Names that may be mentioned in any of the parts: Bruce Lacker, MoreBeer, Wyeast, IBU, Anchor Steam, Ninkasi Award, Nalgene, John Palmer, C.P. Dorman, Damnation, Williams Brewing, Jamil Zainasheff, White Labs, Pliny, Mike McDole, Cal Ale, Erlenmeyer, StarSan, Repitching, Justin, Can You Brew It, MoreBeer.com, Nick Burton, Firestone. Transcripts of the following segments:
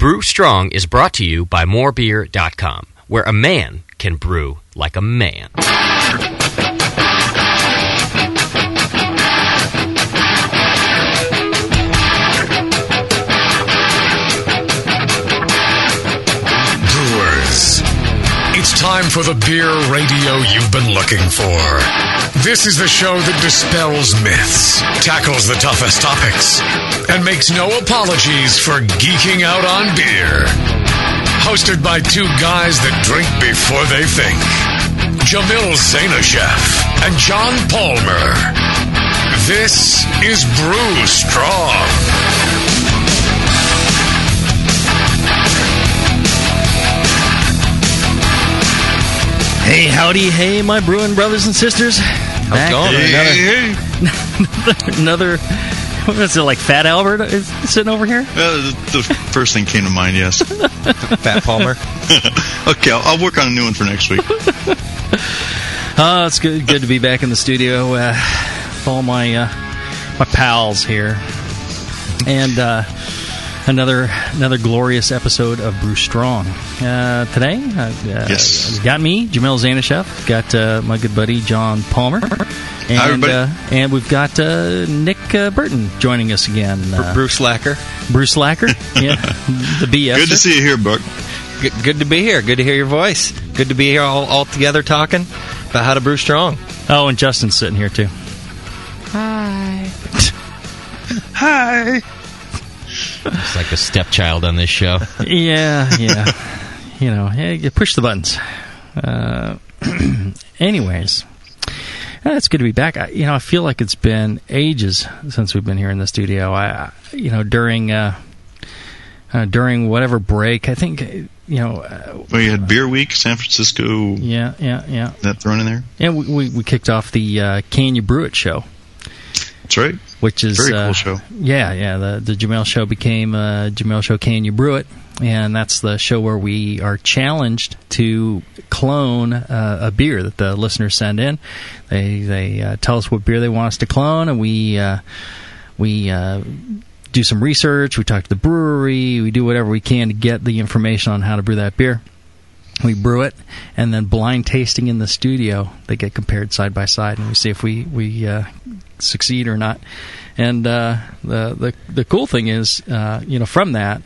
Brew Strong is brought to you by MoreBeer.com, where a man can brew like a man. It's time for the beer radio you've been looking for. This is the show that dispels myths, tackles the toughest topics, and makes no apologies for geeking out on beer. Hosted by two guys that drink before they think, Jamil Zainasheff and John Palmer. This is Brew Strong. Hey, howdy, hey, my brewing brothers and sisters. How's it going? Another, what is it, like Fat Albert is sitting over here? The first thing came to mind, yes. Fat Palmer. Okay, I'll work on a new one for next week. Oh, it's good to be back in the studio with all my pals here. And Another glorious episode of Brew Strong. Today, yes. Got me, Jamil Zainasheff, got my good buddy John Palmer, and we've got Nick Burton joining us again. Bruce Lacker. Bruce Lacker, yeah, the BS. Good to see you here, Buck. Good to be here. Good to hear your voice. Good to be here all together talking about how to brew strong. Oh, and Justin's sitting here, too. Hi. Hi. It's like a stepchild on this show. Yeah. You know, you push the buttons. Anyways, it's good to be back. I feel like it's been ages since we've been here in the studio. During whatever break, I think, well, you had Beer Week, San Francisco. Yeah. That thrown in there? Yeah, we kicked off the Can You Brew It show. That's right. Which is very cool show. Yeah. The Jamil show became Jamil show. Can You Brew It? And that's the show where we are challenged to clone a beer that the listeners send in. They tell us what beer they want us to clone, and we do some research. We talk to the brewery. We do whatever we can to get the information on how to brew that beer. We brew it, and then blind tasting in the studio. They get compared side by side, and we see if we succeed or not. And the cool thing is, from that,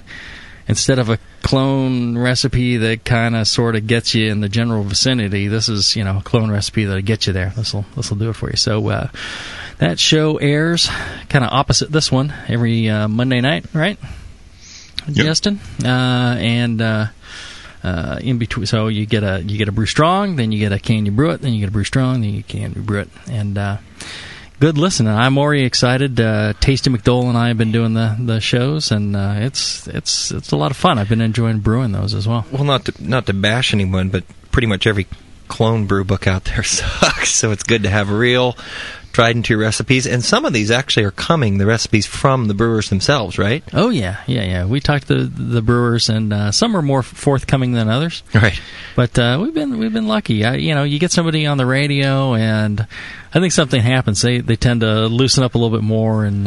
instead of a clone recipe that kind of sort of gets you in the general vicinity, this is a clone recipe that'll get you there. This'll do it for you. So that show airs kind of opposite this one every Monday night, right? Yep. Justin, and in between, so you get a Brew Strong, then you get a Can You Brew It, then you get a Brew Strong, then you Can You Brew It, and good listening. I'm already excited. Tasty McDole and I have been doing the shows, and it's a lot of fun. I've been enjoying brewing those as well. Well, not to bash anyone, but pretty much every clone brew book out there sucks. So it's good to have real, tried and true recipes. And some of these actually are coming, the recipes from the brewers themselves, right? Oh yeah. We talked to the brewers, and some are more forthcoming than others. Right. But we've been lucky. You get somebody on the radio, and I think something happens. They tend to loosen up a little bit more, and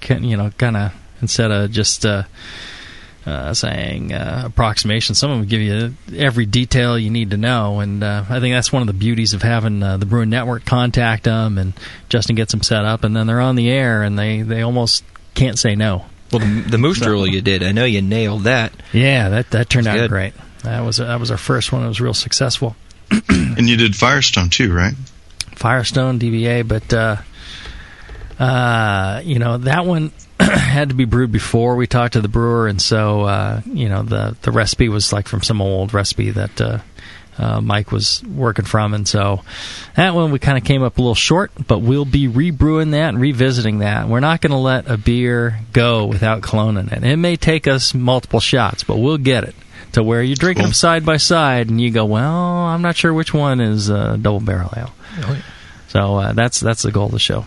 kind of, instead of just saying approximation, some of them give you every detail you need to know. And I think that's one of the beauties of having the Brewing Network contact them, and Justin gets them set up, and then they're on the air, and they almost can't say no. Well, the Moose Drool you did, I know you nailed that. Yeah, that turned out great. That was our first one. It was real successful. And you did Firestone too, right? Firestone, DBA, but that one had to be brewed before we talked to the brewer, and so the recipe was like from some old recipe that Mike was working from, and so that one we kind of came up a little short. But we'll be rebrewing that and revisiting that. We're not going to let a beer go without cloning it. It may take us multiple shots, but we'll get it to where you're drinking them side by side, and you go, well, I'm not sure which one is double barrel ale. Oh, yeah. So that's the goal of the show.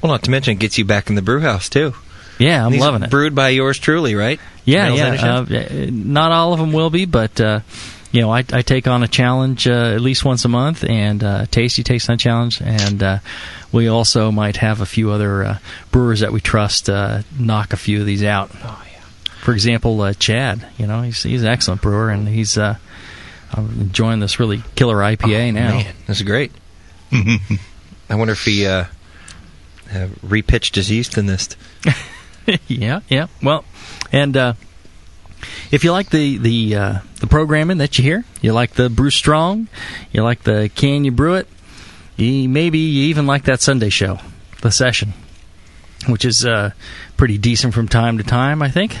Well, not to mention, it gets you back in the brew house, too. Yeah, I'm loving it. Brewed by yours truly, right? Yeah. Not all of them will be, but I take on a challenge at least once a month, and Tasty takes on a challenge, and we also might have a few other brewers that we trust knock a few of these out. Oh, yeah. for example, Chad. You know, he's an excellent brewer, and he's I'm enjoying this really killer IPA now. Man, that's great. I wonder if he repitched his yeast in this. Yeah. Well, and if you like the programming that you hear, you like the Brew Strong, you like the Can You Brew It, maybe you even like that Sunday show, The Session, which is pretty decent from time to time, I think.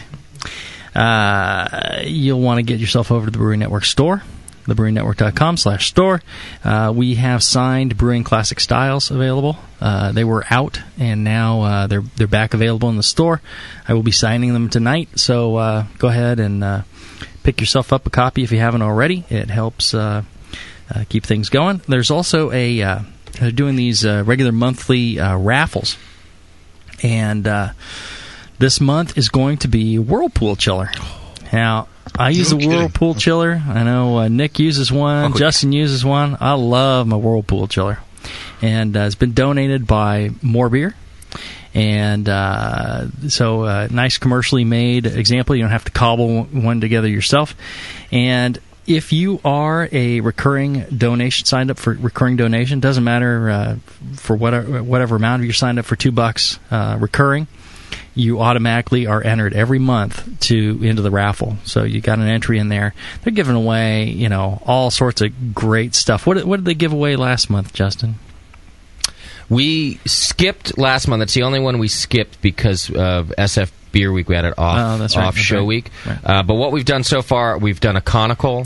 You'll want to get yourself over to the Brewing Network store, thebrewingnetwork.com/store. We have signed Brewing Classic Styles available. They were out, and now they're back available in the store. I will be signing them tonight, so go ahead and pick yourself up a copy if you haven't already. It helps keep things going. There's also a they're doing these regular monthly raffles, and this month is going to be Whirlpool Chiller. Now, I use a Whirlpool Chiller. I know Nick uses one. Justin uses one. I love my Whirlpool Chiller. And it's been donated by MoreBeer. And so a nice commercially made example. You don't have to cobble one together yourself. And if you are a recurring donation, signed up for recurring donation, doesn't matter for whatever amount, if you're signed up for $2 recurring, you automatically are entered every month into the raffle. So you got an entry in there. They're giving away, you know, all sorts of great stuff. What did they give away last month, Justin? We skipped last month. That's the only one we skipped because of SF Beer Week. We had it off show week. Right. But what we've done so far, we've done a conical.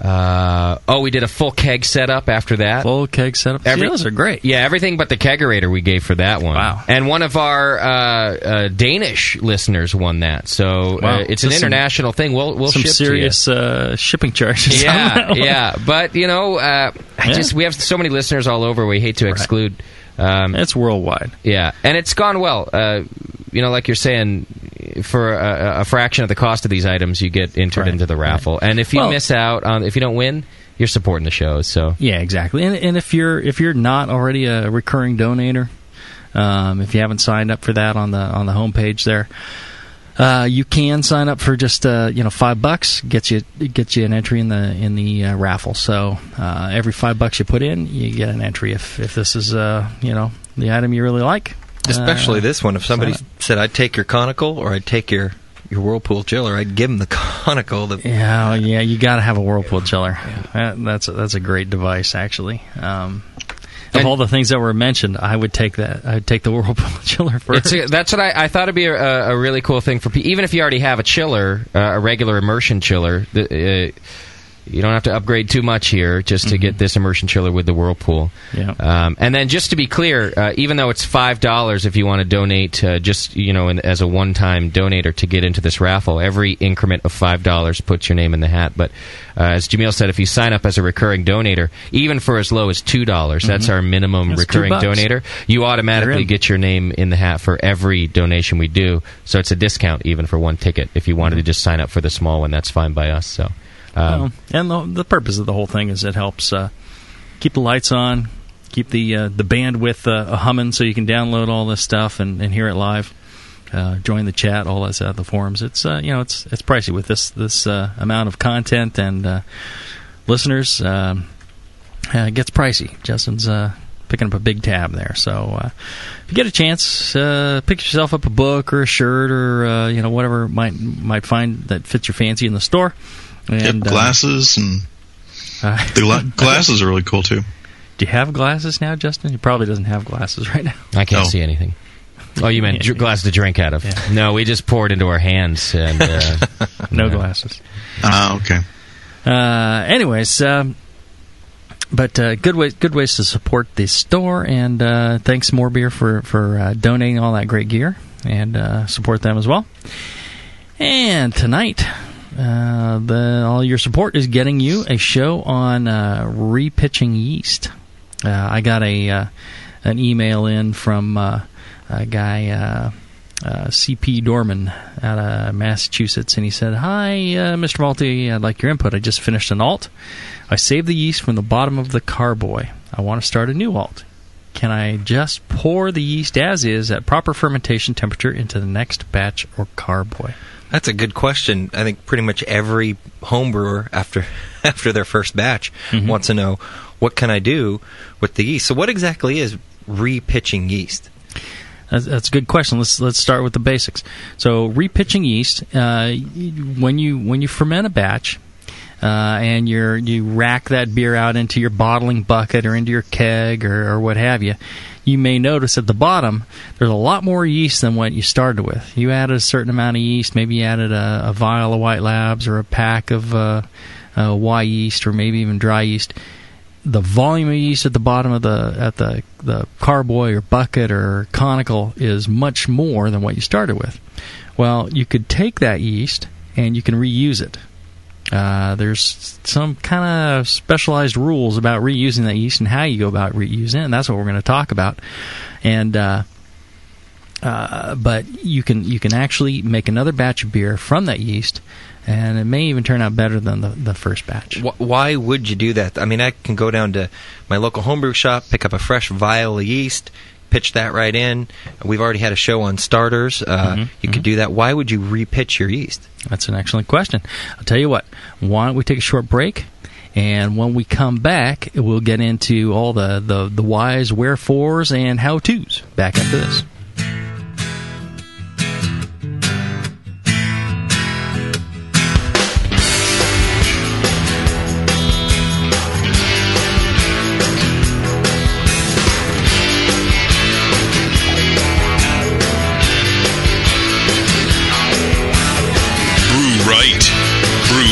We did a full keg setup after that. Full keg setup. Those are great. Yeah, everything but the kegerator we gave for that one. Wow. And one of our Danish listeners won that. So it's an international thing. We'll ship serious to you. Shipping charges. Yeah, yeah. But you know, we have so many listeners all over. We hate to exclude. It's worldwide. Yeah, and it's gone well. You know, like you're saying, for a fraction of the cost of these items, you get entered into the raffle. And if you miss out on, if you don't win, you're supporting the show. So yeah, exactly. And if you're not already a recurring donator, if you haven't signed up for that on the homepage there, you can sign up for just $5. Gets you an entry in the raffle. So every $5 you put in, you get an entry. If this is the item you really like. Especially this one. If somebody said, I'd take your conical or I'd take your Whirlpool chiller, I'd give them the conical. You got to have a Whirlpool chiller. Yeah. That's a great device, actually. Of all the things that were mentioned, I would take that. I'd take the Whirlpool chiller first. That's what I thought would be a really cool thing for people. Even if you already have a chiller, a regular immersion chiller, you don't have to upgrade too much here just to get this immersion chiller with the Whirlpool. Yeah. And then just to be clear, even though it's $5 if you want to donate as a one-time donator to get into this raffle, every increment of $5 puts your name in the hat. But as Jamil said, if you sign up as a recurring donator, even for as low as $2, that's our minimum recurring donator, you automatically get your name in the hat for every donation we do. So it's a discount even for one ticket. If you wanted to just sign up for the small one, that's fine by us. So. And the purpose of the whole thing is it helps keep the lights on, keep the bandwidth humming, so you can download all this stuff and hear it live. Join the chat, all that's out of the forums. It's it's pricey with this amount of content and listeners. It gets pricey. Justin's picking up a big tab there. So if you get a chance, pick yourself up a book or a shirt or whatever might find that fits your fancy in the store. And glasses and the glasses are really cool too. Do you have glasses now, Justin? He probably doesn't have glasses right now. I can't see anything. Oh, you meant glass to drink out of? Yeah. No, we just pour it into our hands and no glasses. Okay. Anyways, but good ways to support the store, and thanks MoreBeer for donating all that great gear, and support them as well. And tonight. All your support is getting you a show on repitching yeast. I got an email in from a guy, C.P. Dorman out of Massachusetts, and he said, "Hi, Mr. Malty, I'd like your input. I just finished an alt. I saved the yeast from the bottom of the carboy. I want to start a new alt. can I just pour the yeast as is at proper fermentation temperature into the next batch or carboy? That's a good question. I think pretty much every home brewer after their first batch wants to know, what can I do with the yeast? So what exactly is repitching yeast? That's a good question. Let's start with the basics. So repitching yeast, when you ferment a batch, and you rack that beer out into your bottling bucket or into your keg or what have you, you may notice at the bottom there's a lot more yeast than what you started with. You added a certain amount of yeast. Maybe you added a vial of White Labs or a pack of Wyeast or maybe even dry yeast. The volume of yeast at the bottom of the carboy or bucket or conical is much more than what you started with. Well, you could take that yeast and you can reuse it. There's some kind of specialized rules about reusing that yeast and how you go about reusing it, and that's what we're going to talk about. And but you can actually make another batch of beer from that yeast, and it may even turn out better than the first batch. Why would you do that? I mean, I can go down to my local homebrew shop, pick up a fresh vial of yeast, pitch that right in. We've already had a show on starters. You could do that. Why would you repitch your yeast? That's an excellent question. I'll tell you what. Why don't we take a short break? And when we come back, we'll get into all the whys, wherefores, and how-tos back after this.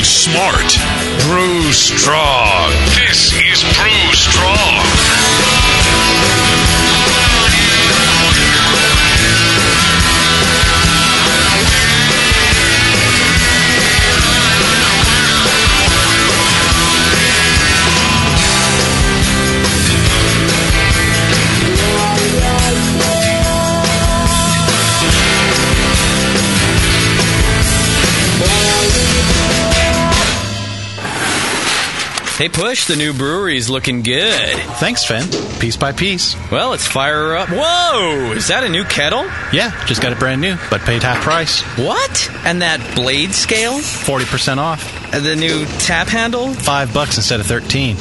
Smart. Brew Strong. This is Brew Strong. Hey, Push, the new brewery's looking good. Thanks, Finn. Piece by piece. Well, let's fire her up. Whoa! Is that a new kettle? Yeah, just got it brand new, but paid half price. What? And that blade scale? 40% off. And the new tap handle? $5 instead of 13.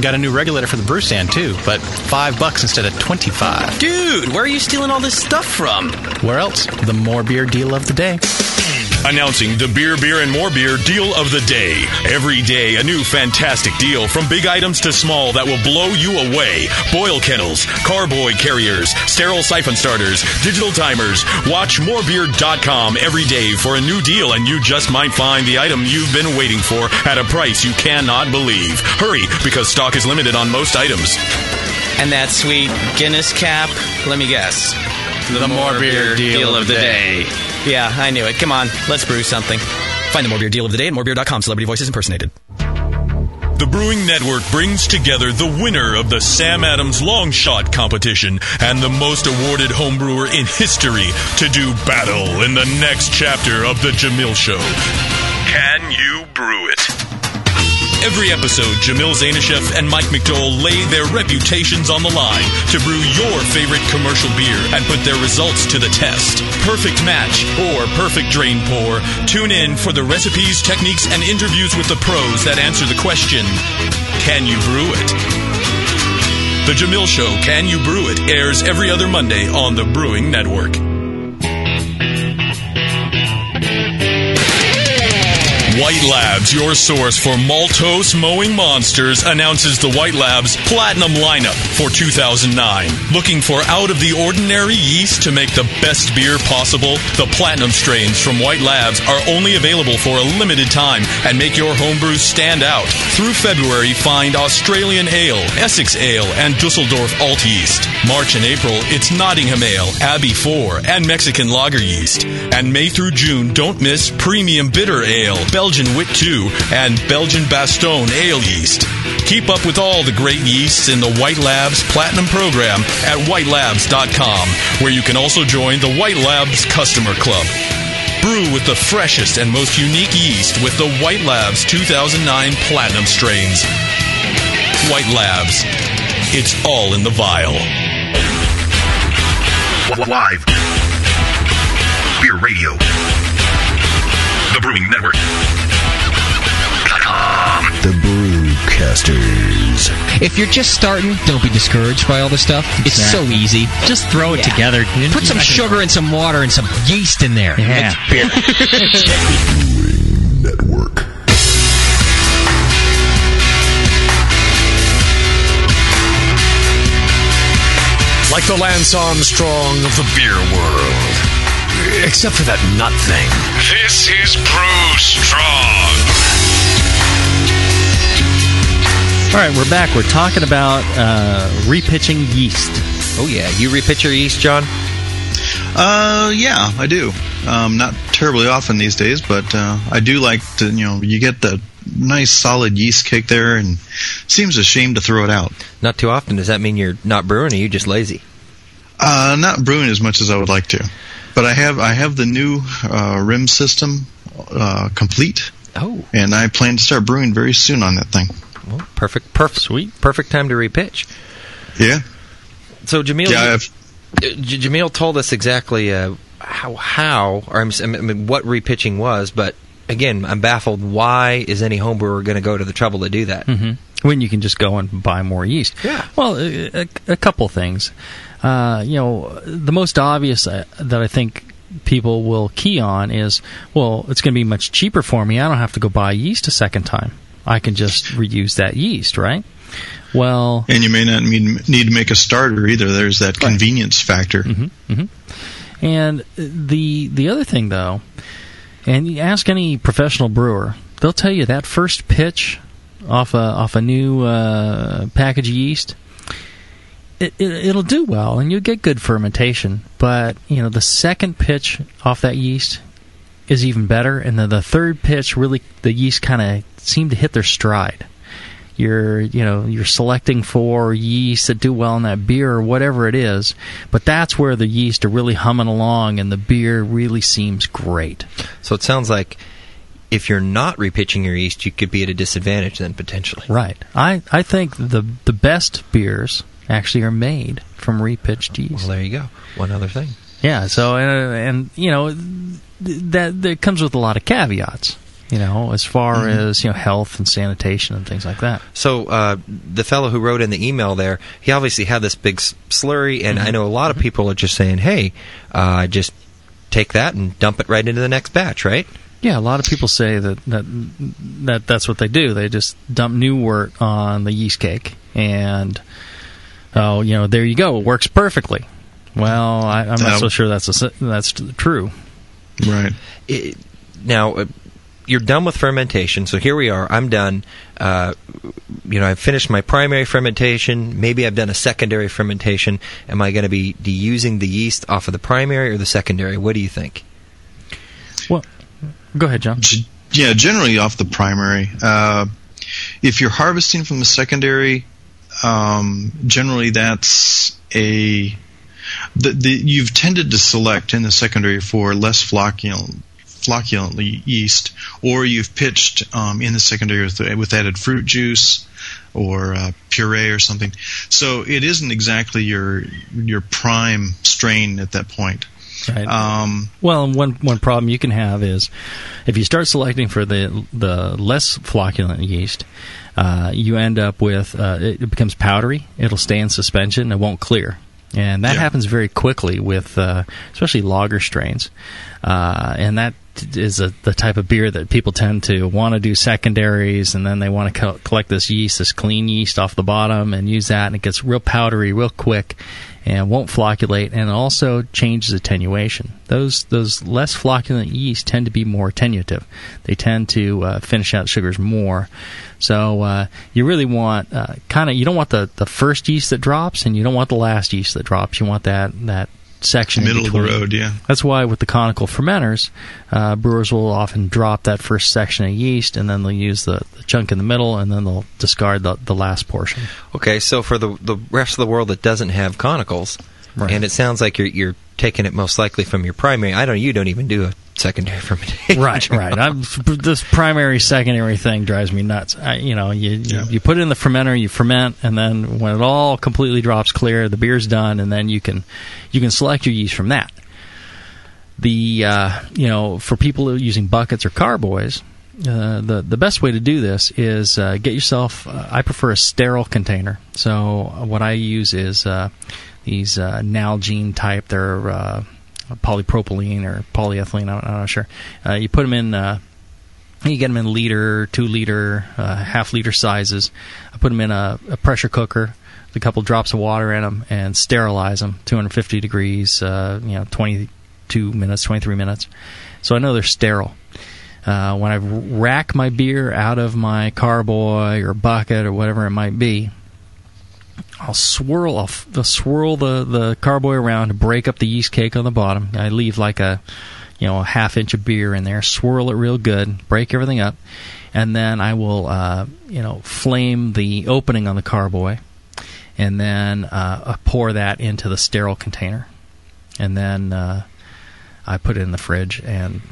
Got a new regulator for the brew stand, too, but $5 instead of 25. Dude, where are you stealing all this stuff from? Where else? The More Beer Deal of the Day. Announcing the Beer, Beer, and More Beer Deal of the Day. Every day, a new fantastic deal from big items to small that will blow you away. Boil kettles, carboy carriers, sterile siphon starters, digital timers. Watch MoreBeer.com every day for a new deal, and you just might find the item you've been waiting for at a price you cannot believe. Hurry, because stock is limited on most items. And that sweet Guinness cap, let me guess. The More Beer Deal of the Day. Yeah, I knew it. Come on, let's brew something. Find the More Beer Deal of the Day at morebeer.com. Celebrity voices impersonated. The Brewing Network brings together the winner of the Sam Adams Long Shot competition and the most awarded homebrewer in history to do battle in the next chapter of The Jamil Show. Can you brew it? Every episode, Jamil Zainasheff and Mike McDole lay their reputations on the line to brew your favorite commercial beer and put their results to the test. Perfect match or perfect drain pour. Tune in for the recipes, techniques, and interviews with the pros that answer the question, can you brew it? The Jamil Show, Can You Brew It? Airs every other Monday on the Brewing Network. White Labs, your source for maltose mowing monsters, announces the White Labs Platinum lineup for 2009. Looking for out-of-the-ordinary yeast to make the best beer possible? The Platinum strains from White Labs are only available for a limited time and make your homebrew stand out. Through February, find Australian Ale, Essex Ale, and Dusseldorf Alt Yeast. March and April, it's Nottingham Ale, Abbey 4, and Mexican Lager Yeast. And May through June, don't miss Premium Bitter Ale, Belgian Wit 2, and Belgian Bastogne Ale Yeast. Keep up with all the great yeasts in the White Labs Platinum Program at whitelabs.com, where you can also join the White Labs Customer Club. Brew with the freshest and most unique yeast with the White Labs 2009 Platinum Strains. White Labs. It's all in the vial. Live. Beer Radio. The Brewing Network. The Brewcasters. If you're just starting, don't be discouraged by all this stuff. It's so easy. Just throw it together. Put some sugar and some water and some yeast in there. Yeah. Brewing Network. Like the Lance Armstrong of the beer world. Except for that nut thing. This is Brew Strong. All right, we're back. We're talking about repitching yeast. Oh, yeah. You repitch your yeast, John? Yeah, I do. Not terribly often these days, but I do like to, you know, you get the nice solid yeast kick there, and it seems a shame to throw it out. Not too often. Does that mean you're not brewing, or are you just lazy? Not brewing as much as I would like to. But I have the new RIM system complete, and I plan to start brewing very soon on that thing. Well, perfect, sweet, perfect time to repitch. Yeah. So Jamil, Jamil told us exactly what repitching was, but again, I'm baffled. Why is any homebrewer going to go to the trouble to do that? Mm-hmm. When you can just go and buy more yeast. Yeah. Well, a couple things. You know, the most obvious that I think people will key on is, well, it's going to be much cheaper for me. I don't have to go buy yeast a second time. I can just reuse that yeast, right? Well, and you may not need to make a starter either. There's that convenience factor. Mm-hmm, mm-hmm. And the other thing, though, and you ask any professional brewer, they'll tell you that first pitch off a new package of yeast, it'll do well, and you'll get good fermentation. But you know, the second pitch off that yeast is even better, and then the third pitch, really, the yeast kind of seem to hit their stride. You're selecting for yeast that do well in that beer or whatever it is, but that's where the yeast are really humming along and the beer really seems great. So it sounds like if you're not repitching your yeast, you could be at a disadvantage then, potentially. Right. I think the best beers actually are made from repitched yeast. Well, there you go. One other thing. Yeah, so, and you know, that comes with a lot of caveats. You know, as far as, you know, health and sanitation and things like that. So the fellow who wrote in the email there, he obviously had this big slurry, and I know a lot of people are just saying, hey, just take that and dump it right into the next batch, right? Yeah, a lot of people say that's what they do. They just dump new wort on the yeast cake, and, oh, you know, there you go. It works perfectly. Well, I'm not so sure that's true. Right. You're done with fermentation, so here we are. I'm done. I've finished my primary fermentation. Maybe I've done a secondary fermentation. Am I going to be using the yeast off of the primary or the secondary? What do you think? Well, go ahead, John. Yeah, generally off the primary. If you're harvesting from the secondary, generally that's a... you've tended to select in the secondary for less flocculent yeast, or you've pitched in the secondary with added fruit juice or puree or something. So it isn't exactly your prime strain at that point. Right. Well, one problem you can have is if you start selecting for the less flocculent yeast, you end up with it becomes powdery. It'll stay in suspension. It won't clear. And that happens very quickly with especially lager strains. And that is the type of beer that people tend to want to do secondaries, and then they want to collect this yeast, this clean yeast off the bottom, and use that, and it gets real powdery real quick and won't flocculate, and also changes attenuation. Those less flocculent yeasts tend to be more attenuative. They tend to finish out sugars more. So you really want you don't want the first yeast that drops, and you don't want the last yeast that drops. You want that section middle between. Of the road, yeah. That's why with the conical fermenters, brewers will often drop that first section of yeast, and then they'll use the chunk in the middle, and then they'll discard the last portion. Okay, so for the rest of the world that doesn't have conicals, and it sounds like you're taking it most likely from your primary. I don't even do a secondary fermentation. Right, right. This primary, secondary thing drives me nuts. You put it in the fermenter, you ferment, and then when it all completely drops clear, the beer's done, and then you can select your yeast from that. For people using buckets or carboys, the best way to do this is get yourself. I prefer a sterile container. So what I use is these Nalgene type. They're polypropylene or polyethylene. I'm not sure. You put them in. You get them in liter, 2 liter, half-liter sizes. I put them in a pressure cooker. With a couple drops of water in them and sterilize them. 250 degrees. 22 minutes, 23 minutes. So I know they're sterile. When I rack my beer out of my carboy or bucket or whatever it might be, I'll swirl the carboy around to break up the yeast cake on the bottom. I leave like a half inch of beer in there, swirl it real good, break everything up, and then I will flame the opening on the carboy, and then pour that into the sterile container, and then I put it in the fridge and.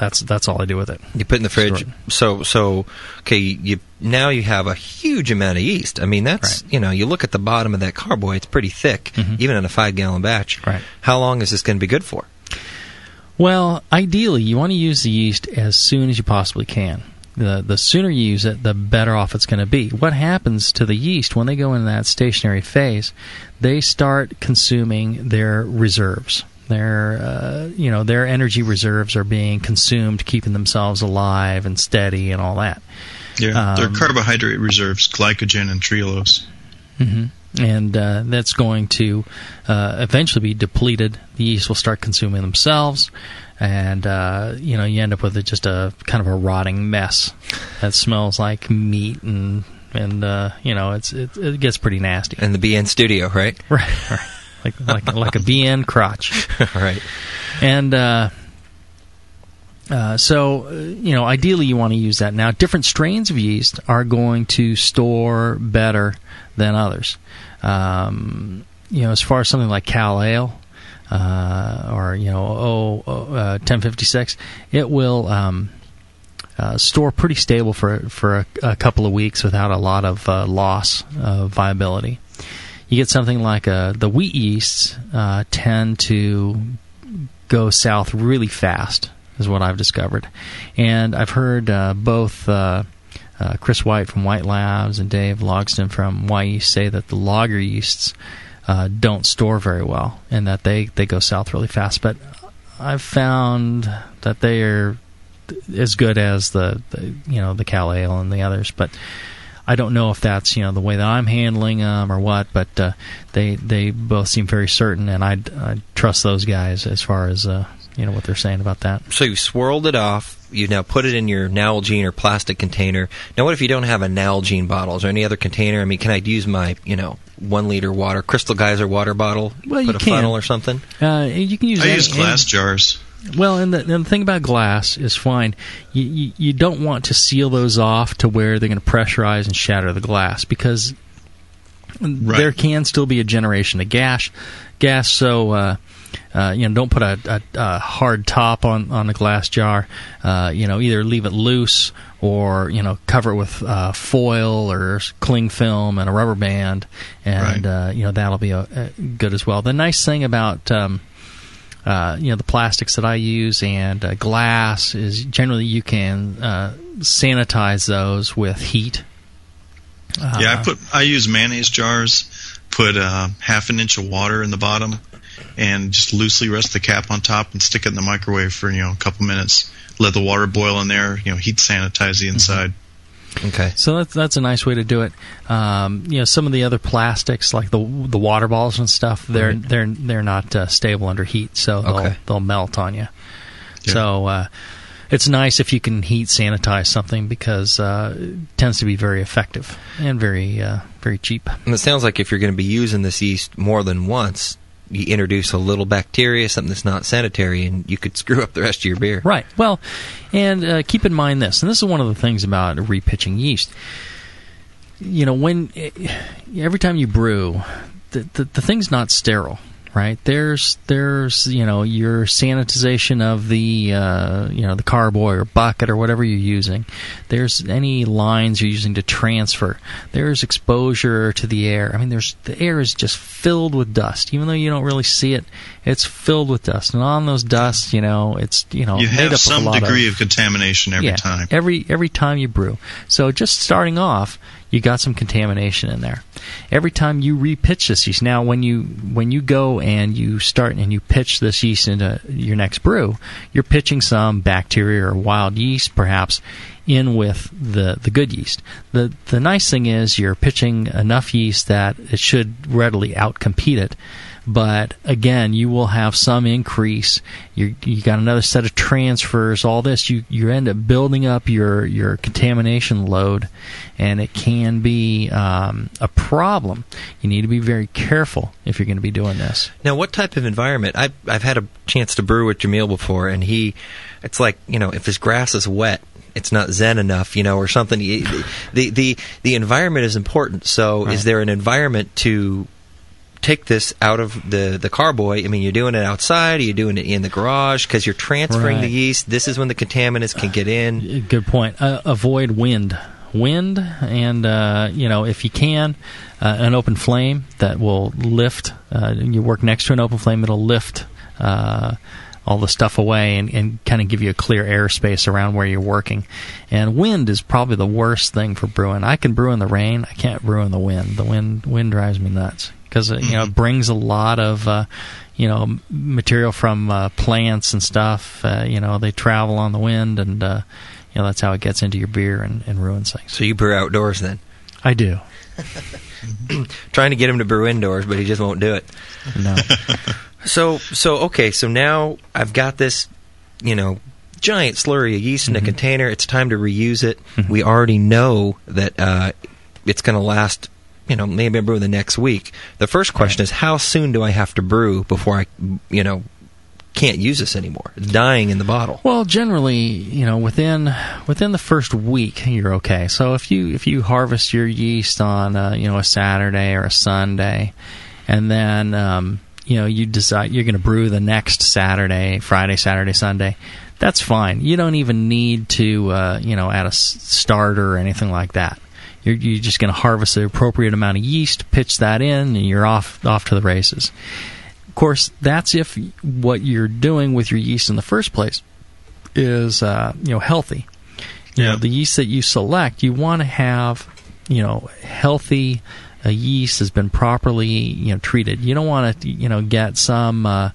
That's all I do with it. You put it in the fridge. So okay. Now you have a huge amount of yeast. I mean, that's right. You look at the bottom of that carboy; it's pretty thick, mm-hmm. even in a 5-gallon batch. Right. How long is this going to be good for? Well, ideally, you want to use the yeast as soon as you possibly can. The sooner you use it, the better off it's going to be. What happens to the yeast when they go into that stationary phase? They start consuming their reserves. Their energy reserves are being consumed, keeping themselves alive and steady and all that. Yeah, their carbohydrate reserves, glycogen and trehalose. Mm-hmm. And that's going to eventually be depleted. The yeast will start consuming themselves, and you end up with just a kind of a rotting mess that smells like meat and it gets pretty nasty. And the BN studio, right? Right. Like a BN crotch. Right. And so ideally you want to use that. Now, different strains of yeast are going to store better than others. As far as something like Cal Ale or 1056, it will store pretty stable for a couple of weeks without a lot of loss of viability. You get something like the wheat yeasts tend to go south really fast, is what I've discovered. And I've heard both Chris White from White Labs and Dave Logston from Wyeast say that the lager yeasts don't store very well and that they go south really fast. But I've found that they are as good as the Cal Ale and the others, but I don't know if that's the way that I'm handling them or what, but they both seem very certain, and I trust those guys as far as what they're saying about that. So you swirled it off. You now put it in your Nalgene or plastic container. Now, what if you don't have a Nalgene bottle? Is there any other container? I mean, can I use my 1 liter water Crystal Geyser water bottle? Well, you can put a funnel or something. You can use. I use glass jars. Well, and the thing about glass is fine. You don't want to seal those off to where they're going to pressurize and shatter the glass because right. There can still be a generation of gas. So don't put a hard top on the glass jar. Either leave it loose or cover it with foil or cling film and a rubber band, and right. That'll be good as well. The nice thing about the plastics that I use and glass is generally you can sanitize those with heat. I use mayonnaise jars, put half an inch of water in the bottom, and just loosely rest the cap on top and stick it in the microwave for a couple minutes. Let the water boil in there. Heat sanitize the inside. Mm-hmm. Okay. So that's a nice way to do it. Some of the other plastics, like the water bottles and stuff, they're not stable under heat, so they'll melt on you. Yeah. So it's nice if you can heat sanitize something because it tends to be very effective and very very cheap. And it sounds like if you're going to be using this yeast more than once, you introduce a little bacteria, something that's not sanitary, and you could screw up the rest of your beer. Right. Well, and keep in mind this, and this is one of the things about repitching yeast. Every time you brew, the thing's not sterile. right? There's you know, your sanitization of the the carboy or bucket or whatever you're using. There's any lines you're using to transfer. There's exposure to the air. I mean, the air is just filled with dust. Even though you don't really see it, it's filled with dust. And on those dusts, it's you made have some degree of contamination every time. Every time you brew. So just starting off, you got some contamination in there. Every time you repitch this yeast, now when you go and you start and you pitch this yeast into your next brew, you're pitching some bacteria or wild yeast, perhaps, in with the good yeast. The nice thing is you're pitching enough yeast that it should readily outcompete it. But again, you will have some increase. You got another set of transfers. All this, you end up building up your contamination load, and it can be a problem. You need to be very careful if you're going to be doing this. Now, what type of environment? I've had a chance to brew with Jamil before, and it's like if his grass is wet, it's not zen enough, or something. The environment is important. So, right. Is there an environment to take this out of the carboy? I mean, you're doing it outside, you're doing it in the garage, because you're transferring the yeast. This is when the contaminants can get in. Good point. Avoid wind, and if you can, an open flame that will lift. You work next to an open flame, it'll lift all the stuff away and kind of give you a clear airspace around where you're working. And wind is probably the worst thing for brewing. I can brew in the rain. I can't brew in the wind. The wind drives me nuts. Because it brings a lot of material from plants and stuff. They travel on the wind, and that's how it gets into your beer and ruins things. So you brew outdoors then? I do. Trying to get him to brew indoors, but he just won't do it. No. So okay. So now I've got this, giant slurry of yeast in a container. It's time to reuse it. Mm-hmm. We already know that it's going to last. Maybe I brew the next week. The first question is, how soon do I have to brew before I, can't use this anymore? It's dying in the bottle. Well, generally, within the first week, you're okay. So if you harvest your yeast on a Saturday or a Sunday, and then you decide you're going to brew the next Saturday, Friday, Saturday, Sunday, that's fine. You don't even need to add a starter or anything like that. You're just going to harvest the appropriate amount of yeast, pitch that in, and you're off to the races. Of course, that's if what you're doing with your yeast in the first place is healthy. The yeast that you select, you want to have healthy. A yeast has been properly treated. You don't want to get some.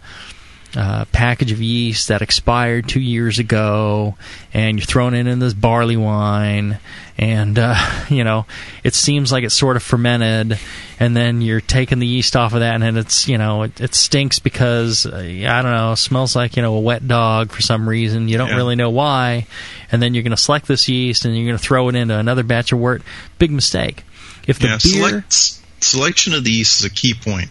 Package of yeast that expired 2 years ago, and you're throwing it in this barley wine, and it seems like it's sort of fermented, and then you're taking the yeast off of that, and then it's it stinks because I don't know, smells like a wet dog for some reason. You don't really know why, and then you're going to select this yeast and you're going to throw it into another batch of wort. Big mistake. If the selection of the yeast is a key point.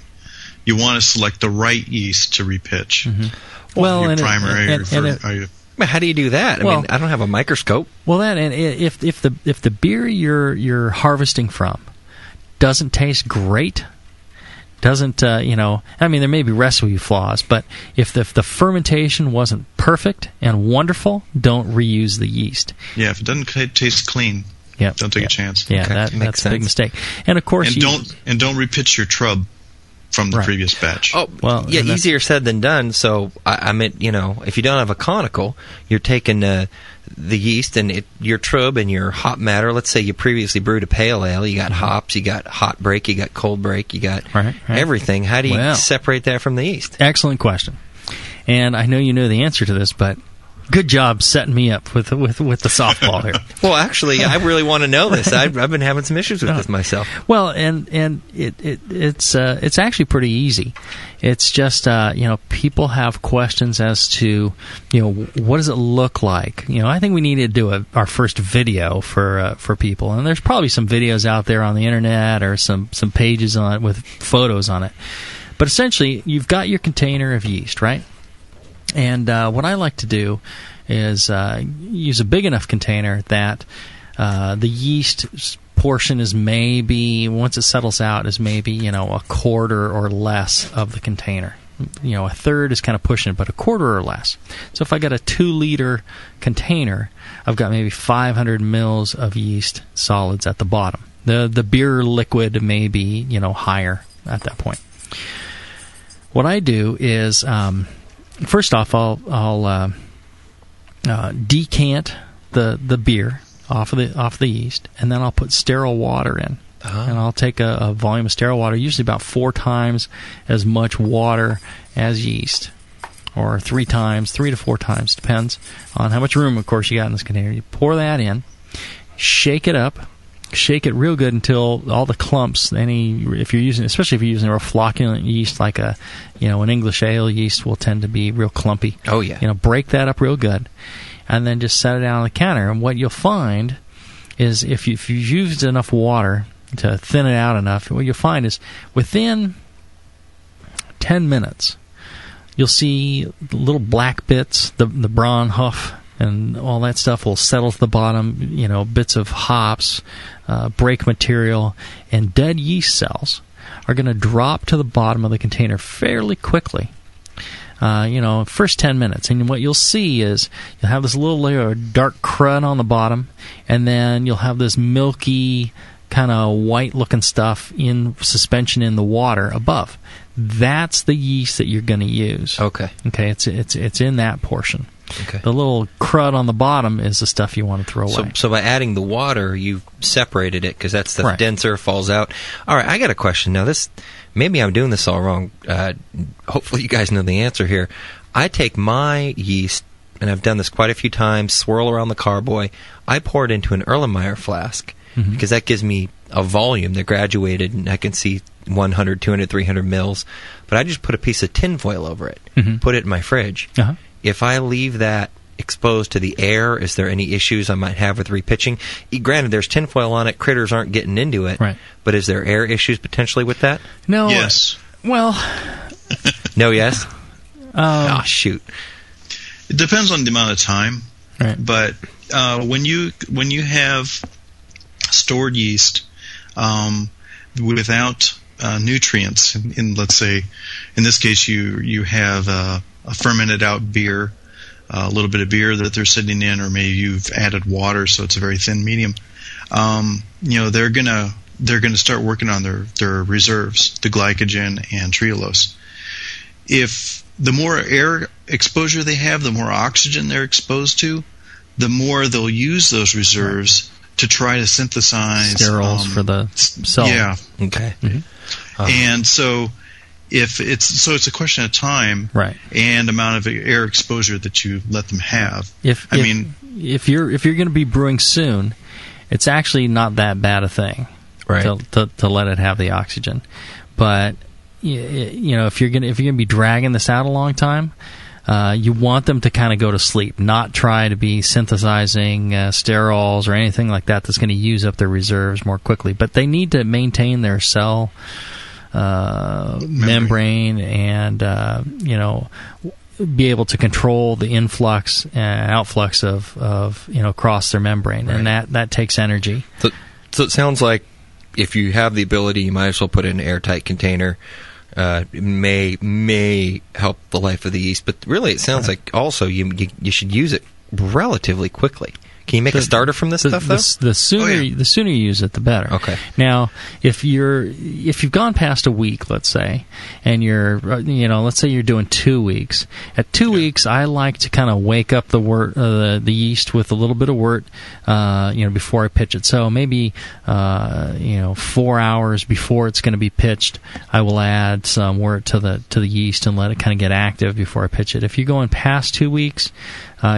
You want to select the right yeast to repitch. Mm-hmm. Well, your primary. How do you do that? I mean, I don't have a microscope. Well, if the beer you're harvesting from doesn't taste great, doesn't there may be recipe flaws, but if the fermentation wasn't perfect and wonderful, don't reuse the yeast. Yeah, if it doesn't taste clean. Yep. Don't take a chance. Yeah, okay. That's a big mistake. And of course, don't repitch your trub. From the previous batch. Oh, well, yeah, easier said than done. So, I meant, if you don't have a conical, you're taking the yeast and your trub and your hop matter. Let's say you previously brewed a pale ale. You got hops, you got hot break, you got cold break, you got everything. How do you separate that from the yeast? Excellent question. And I know you know the answer to this, but good job setting me up with the softball here. Well, actually, I really want to know this. I've been having some issues with this myself. Well, and it's actually pretty easy. It's just people have questions as to what does it look like. I think we need to do our first video for people, and there's probably some videos out there on the internet or some pages on it with photos on it. But essentially, you've got your container of yeast, right? And what I like to do is use a big enough container that the yeast portion is maybe, once it settles out, is maybe, you know, a quarter or less of the container. You know, a third is kind of pushing it, but a quarter or less. So if I got a 2-liter container, I've got maybe 500 mils of yeast solids at the bottom. The beer liquid may be, you know, higher at that point. What I do is, first off, I'll decant the beer off the yeast, and then I'll put sterile water in. Uh-huh. And I'll take a volume of sterile water, usually about 4 times as much water as yeast, or 3 to 4 times, depends on how much room, of course, you got in this container. You pour that in, shake it up, shake it real good until all the clumps, especially if you're using a real flocculent yeast, like an English ale yeast will tend to be real clumpy. Oh, yeah. You know, break that up real good, and then just set it down on the counter. And what you'll find is if you've used enough water to thin it out enough, what you'll find is within 10 minutes, you'll see little black bits, the brown hoof, and all that stuff will settle to the bottom, you know, bits of hops, break material, and dead yeast cells are going to drop to the bottom of the container fairly quickly. First 10 minutes. And what you'll see is you'll have this little layer of dark crud on the bottom, and then you'll have this milky, kind of white-looking stuff in suspension in the water above. That's the yeast that you're going to use. Okay. It's in that portion. Okay. The little crud on the bottom is the stuff you want to throw away. So by adding the water, you've separated it because that stuff denser falls out. All right, I got a question now. Maybe I'm doing this all wrong. Hopefully you guys know the answer here. I take my yeast, and I've done this quite a few times, swirl around the carboy. I pour it into an Erlenmeyer flask because that gives me a volume. They're graduated, and I can see 100, 200, 300 mils. But I just put a piece of tinfoil over it, put it in my fridge. Uh-huh. If I leave that exposed to the air, is there any issues I might have with repitching? Granted, there's tinfoil on it. Critters aren't getting into it. Right. But is there air issues potentially with that? No. Yes. Well. No, yes? Shoot. It depends on the amount of time. Right. But when you have stored yeast without nutrients, in let's say, in this case, you have... a fermented out beer, a little bit of beer that they're sitting in, or maybe you've added water, so it's a very thin medium. They're gonna start working on their reserves, the glycogen and trehalose. If the more air exposure they have, the more oxygen they're exposed to, the more they'll use those reserves to try to synthesize sterols for the cell. Yeah. Okay. Mm-hmm. And so. It's a question of time and amount of air exposure that you let them have. If you're going to be brewing soon, it's actually not that bad a thing, to let it have the oxygen. But if you're going to be dragging this out a long time, you want them to kind of go to sleep, not try to be synthesizing sterols or anything like that that's going to use up their reserves more quickly. But they need to maintain their cell. Membrane and be able to control the influx and outflux of across their membrane, and that takes energy. So it sounds like if you have the ability, you might as well put it in an airtight container. It may help the life of the yeast, but really it sounds like also you should use it relatively quickly. Can you make a starter from this stuff, though? The sooner you use it, the better. Okay. Now, if you've gone past a week, let's say, and you're doing 2 weeks. At 2 weeks, I like to kind of wake up the yeast with a little bit of wort, before I pitch it. So maybe 4 hours before it's going to be pitched, I will add some wort to the yeast and let it kind of get active before I pitch it. If you're going past 2 weeks,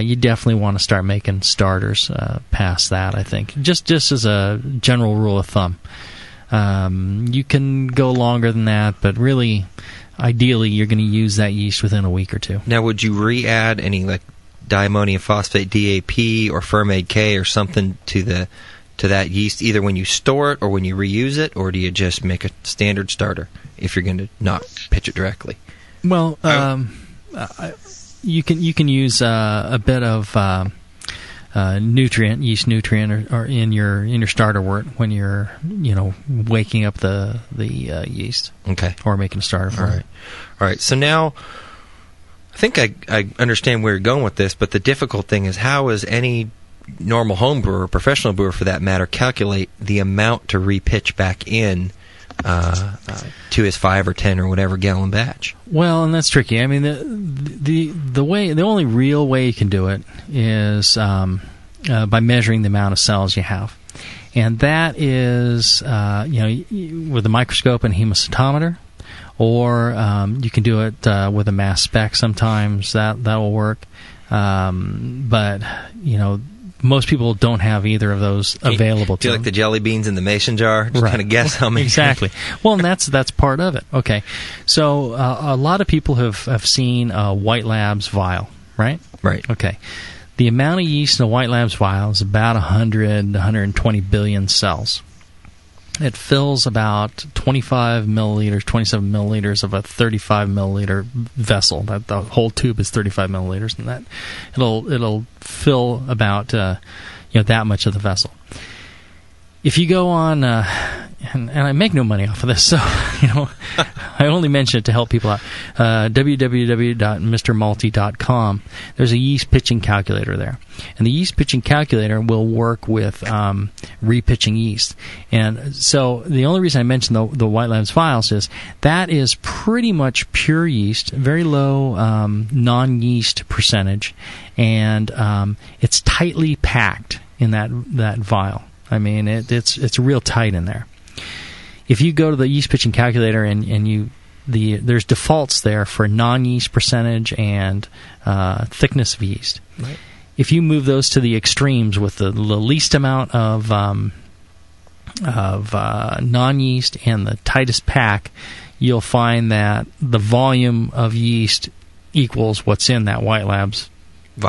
you definitely want to start making starters past that, I think. Just as a general rule of thumb. You can go longer than that, but really, ideally, you're going to use that yeast within a week or two. Now, would you re-add any like diammonium phosphate, DAP, or Fermade K or something to that yeast, either when you store it or when you reuse it, or do you just make a standard starter if you're going to not pitch it directly? Well, You can use a bit of yeast nutrient, or in your starter wort when you're waking up the yeast. Okay. Or making a starter for it. All right. So now, I think I understand where you're going with this, but the difficult thing is, how is any normal home brewer, professional brewer for that matter, calculate the amount to repitch back in to his 5 or 10 or whatever gallon batch? Well, and that's tricky. I mean, the only real way you can do it is by measuring the amount of cells you have, and that is with a microscope and a hemocytometer. Or you can do it with a mass spec. Sometimes that will work, but most people don't have either of those available to them. Like the jelly beans in the mason jar, just kind of guess how many. Exactly. Well, and that's part of it. Okay, so a lot of people have seen a White Labs vial, right? Right. Okay, the amount of yeast in a White Labs vial is about 100, 120 billion cells. It fills about 25 milliliters, 27 milliliters of a 35 milliliter vessel. That the whole tube is 35 milliliters, and that it'll fill about that much of the vessel. If you go on, and I make no money off of this, so I only mention it to help people out. www.mrmalty.com. There's a yeast pitching calculator there, and the yeast pitching calculator will work with repitching yeast. And so the only reason I mention the White Labs vials is that is pretty much pure yeast, very low non-yeast percentage, and it's tightly packed in that vial. I mean, it's real tight in there. If you go to the yeast pitching calculator and there's defaults there for non-yeast percentage and thickness of yeast. Right. If you move those to the extremes with the least amount of non-yeast and the tightest pack, you'll find that the volume of yeast equals what's in that White Labs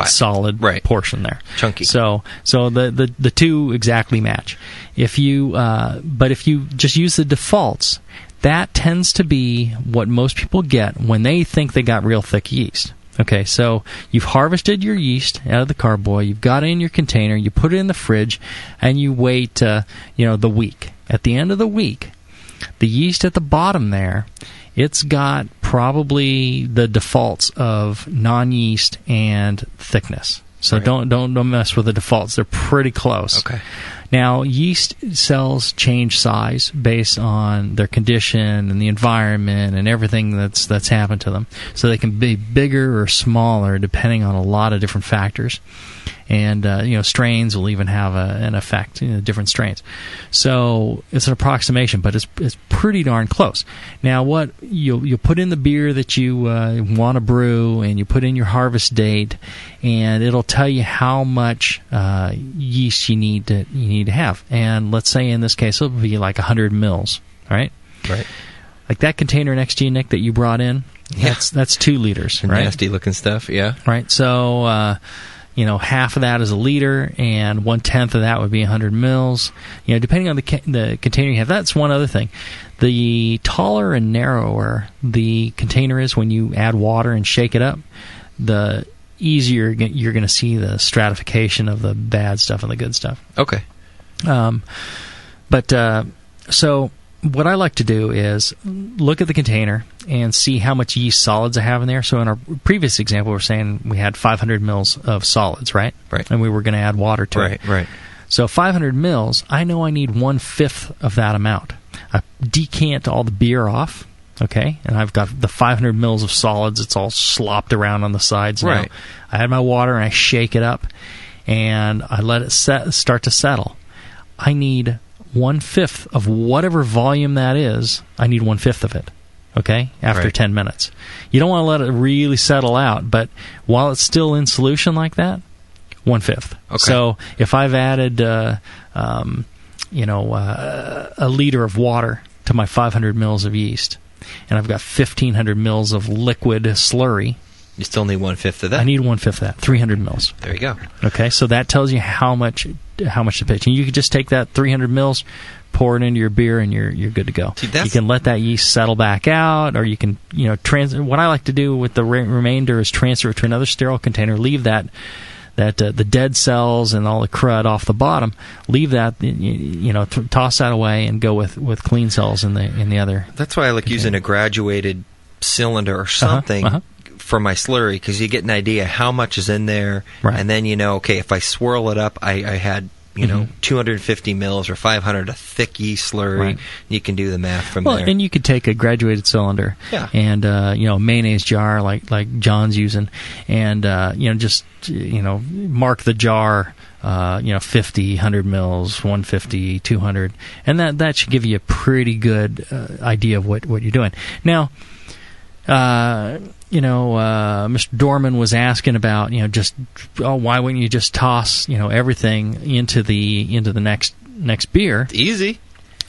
solid portion there. Chunky. So the two exactly match. If you just use the defaults, that tends to be what most people get when they think they got real thick yeast. Okay, so you've harvested your yeast out of the carboy, you've got it in your container, you put it in the fridge, and you wait the week. At the end of the week, the yeast at the bottom there, it's got probably the defaults of non-yeast and thickness. So don't mess with the defaults. They're pretty close. Okay. Now, yeast cells change size based on their condition and the environment and everything that's happened to them. So they can be bigger or smaller depending on a lot of different factors. And strains will even have an effect. Different strains, so it's an approximation, but it's pretty darn close. Now, what you'll put in the beer that you want to brew, and you put in your harvest date, and it'll tell you how much yeast you need to have. And let's say in this case it'll be like 100 mils, right? Right. Like that container next to you, Nick, that you brought in. Yeah. That's 2 liters. Right? Nasty looking stuff. Yeah. Right. So. Half of that is a liter, and 1/10 of that would be 100 mils. Depending on the container you have, that's one other thing. The taller and narrower the container is when you add water and shake it up, the easier you're going to see the stratification of the bad stuff and the good stuff. Okay. So what I like to do is look at the container and see how much yeast solids I have in there. So in our previous example, we were saying we had 500 mils of solids, right? Right. And we were going to add water to it. Right. So 500 mils, I know I need 1/5 of that amount. I decant all the beer off, okay? And I've got the 500 mils of solids. It's all slopped around on the sides. Right. Now. I add my water and I shake it up, and I let it start to settle. I need 1/5 of whatever volume that is. I need 1/5 of it, okay, after 10 minutes. You don't want to let it really settle out, but while it's still in solution like that, 1/5. Okay. So if I've added, a liter of water to my 500 mils of yeast, and I've got 1,500 mils of liquid slurry, you still need 1/5 of that. I need 1/5 of that, 300 mils. There you go. Okay, so that tells you how much to pitch. And you could just take that 300 mils, pour it into your beer, and you're good to go. See, you can let that yeast settle back out, or you can, what I like to do with the remainder is transfer it to another sterile container, leave that that the dead cells and all the crud off the bottom, leave that, you know, toss that away and go with clean cells in the other. That's why I like container. Using a graduated cylinder or something for my slurry, because you get an idea how much is in there, right. And then you know, okay, if I swirl it up, I had, you know, 250 mils or 500, a thick yeast slurry. Right. You can do the math from there. And you could take a graduated cylinder and, you know, a mayonnaise jar like John's using, and, you know, just, you know, mark the jar, you know, 50, 100 mils, 150, 200. And that should give you a pretty good idea of what you're doing. Now, you know, Mr. Dorman was asking about, you know, just, oh, why wouldn't you just toss, you know, everything into the next beer? It's easy.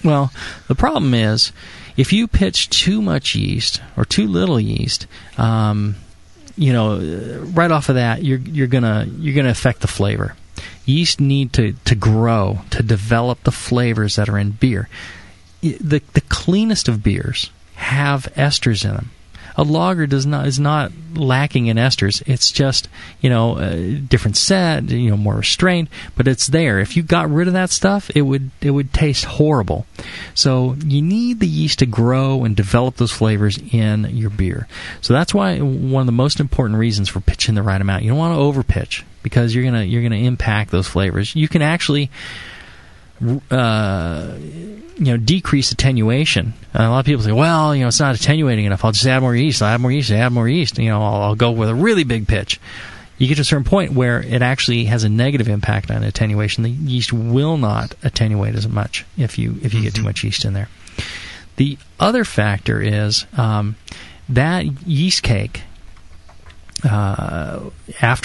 Well, the problem is if you pitch too much yeast or too little yeast, you know, right off of that, you're gonna affect the flavor. Yeast need to grow to develop the flavors that are in beer. The cleanest of beers have esters in them. A lager is not lacking in esters. It's just, you know, a different set, you know, more restrained, but it's there. If you got rid of that stuff, it would taste horrible. So you need the yeast to grow and develop those flavors in your beer. So that's why one of the most important reasons for pitching the right amount. You don't want to over pitch because you're gonna impact those flavors. You can actually you know, decrease attenuation. A lot of people say, well, you know, it's not attenuating enough. I'll just add more yeast. I'll add more yeast. You know, I'll go with a really big pitch. You get to a certain point where it actually has a negative impact on attenuation. The yeast will not attenuate as much if you get too much yeast in there. The other factor is that yeast cake, after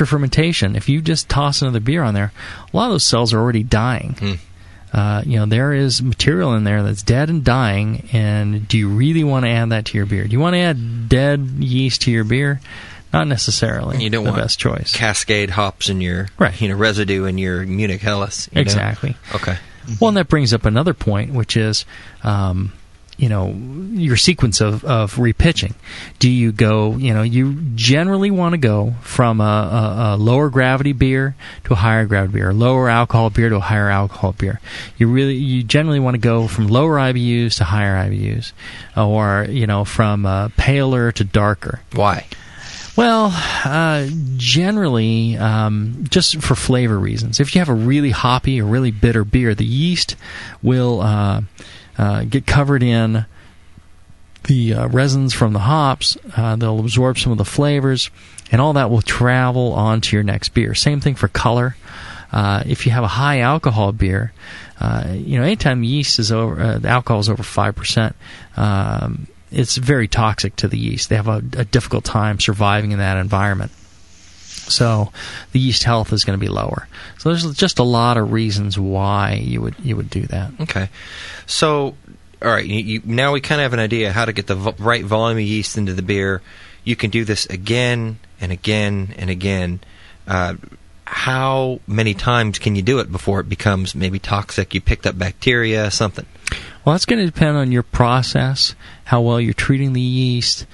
fermentation, if you just toss another beer on there, a lot of those cells are already dying. You know, there is material in there that's dead and dying, and do you really want to add that to your beer? Do you want to add dead yeast to your beer? Not necessarily. You don't want the best choice. Cascade hops in your you know, residue in your Munich Helles. You exactly. Know? Okay. Mm-hmm. Well, and that brings up another point, which is, you know, your sequence of repitching. Do you go, you know, you generally want to go from a lower gravity beer to a higher gravity beer, a lower alcohol beer to a higher alcohol beer. You generally want to go from lower IBUs to higher IBUs, or, you know, from paler to darker. Why? Well, generally, just for flavor reasons. If you have a really hoppy or really bitter beer, the yeast will get covered in the resins from the hops. They'll absorb some of the flavors, and all that will travel onto your next beer. Same thing for color. If you have a high alcohol beer, you know, anytime yeast is over, alcohol is over 5%, it's very toxic to the yeast. They have a difficult time surviving in that environment. So the yeast health is going to be lower. So there's just a lot of reasons why you would do that. Okay. So, all right, now we kind of have an idea how to get the right volume of yeast into the beer. You can do this again and again and again. How many times can you do it before it becomes maybe toxic? You picked up bacteria, something. Well, that's going to depend on your process, how well you're treating the yeast,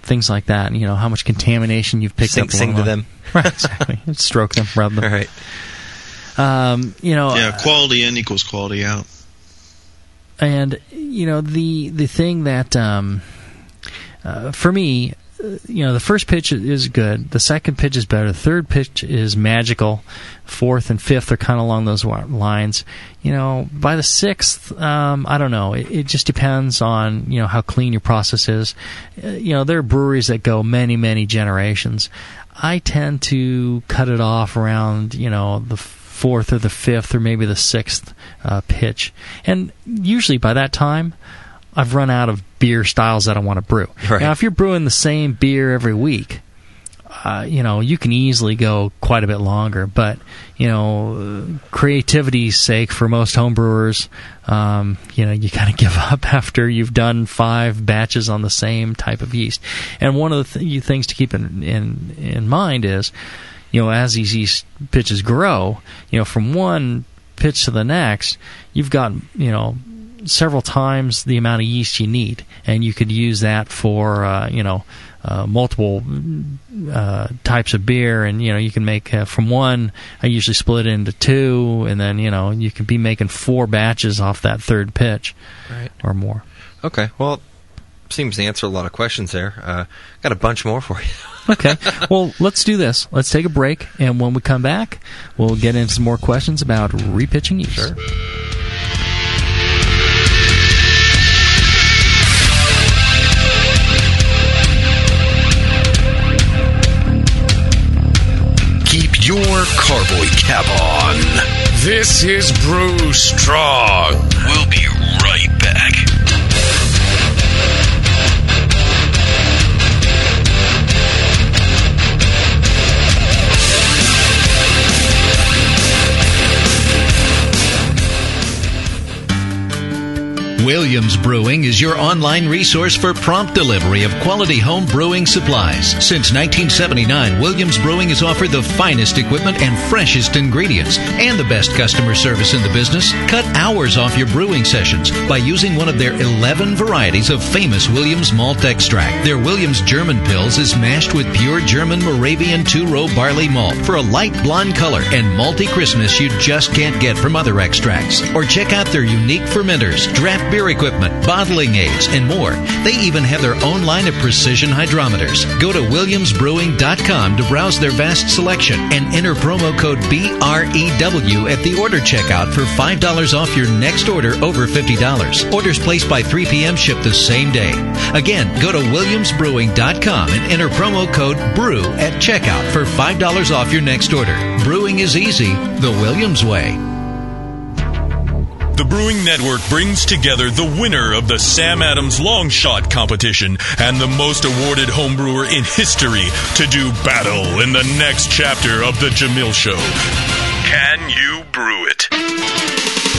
things like that, and, you know, how much contamination you've picked up. Sing to them. Right, exactly. Stroke them, rub them. All right. You know, yeah, quality in equals quality out. And, you know, the thing that, for me, you know, the first pitch is good. The second pitch is better. The third pitch is magical. Fourth and fifth are kind of along those lines. You know, by the sixth, I don't know. It just depends on, you know, how clean your process is. You know, there are breweries that go many, many generations. I tend to cut it off around, you know, the fourth or the fifth or maybe the sixth pitch. And usually by that time, I've run out of beer styles that I want to brew. Right. Now, if you're brewing the same beer every week, you know, you can easily go quite a bit longer. But, you know, creativity's sake for most home brewers, you know, you kind of give up after you've done 5 batches on the same type of yeast. And one of the things to keep in mind is, you know, as these yeast pitches grow, you know, from one pitch to the next, you've got, you know, several times the amount of yeast you need, and you could use that for, you know, multiple types of beer, and you know, you can make from one, I usually split it into two, and then, you know, you can be making four batches off that third pitch, right, or more. Okay, well, seems to answer a lot of questions there. Got a bunch more for you. Okay, well, let's do this. Let's take a break, and when we come back, we'll get into some more questions about repitching yeast. Sure. Keep your cowboy cap on. This is Brew Strong. We'll be right back. Williams Brewing is your online resource for prompt delivery of quality home brewing supplies. Since 1979, Williams Brewing has offered the finest equipment and freshest ingredients and the best customer service in the business. Cut hours off your brewing sessions by using one of their 11 varieties of famous Williams malt extract. Their Williams German Pils is mashed with pure German Moravian two-row barley malt for a light blonde color and malty crispness you just can't get from other extracts. Or check out their unique fermenters, draft beer equipment, bottling aids, and more. They even have their own line of precision hydrometers. Go to WilliamsBrewing.com to browse their vast selection and enter promo code BREW at the order checkout for $5 off your next order over $50. Orders placed by 3 p.m. ship the same day. Again, go to WilliamsBrewing.com and enter promo code BREW at checkout for $5 off your next order. Brewing is easy, the Williams way. The Brewing Network brings together the winner of the Sam Adams Long Shot competition and the most awarded homebrewer in history to do battle in the next chapter of The Jamil Show. Can you brew it?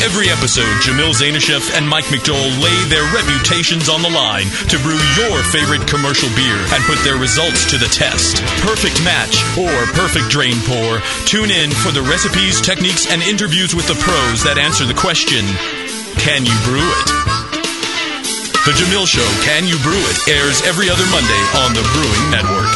Every episode, Jamil Zainasheff and Mike McDole lay their reputations on the line to brew your favorite commercial beer and put their results to the test. Perfect match or perfect drain pour. Tune in for the recipes, techniques, and interviews with the pros that answer the question, can you brew it? The Jamil Show, Can You Brew It? Airs every other Monday on the Brewing Network.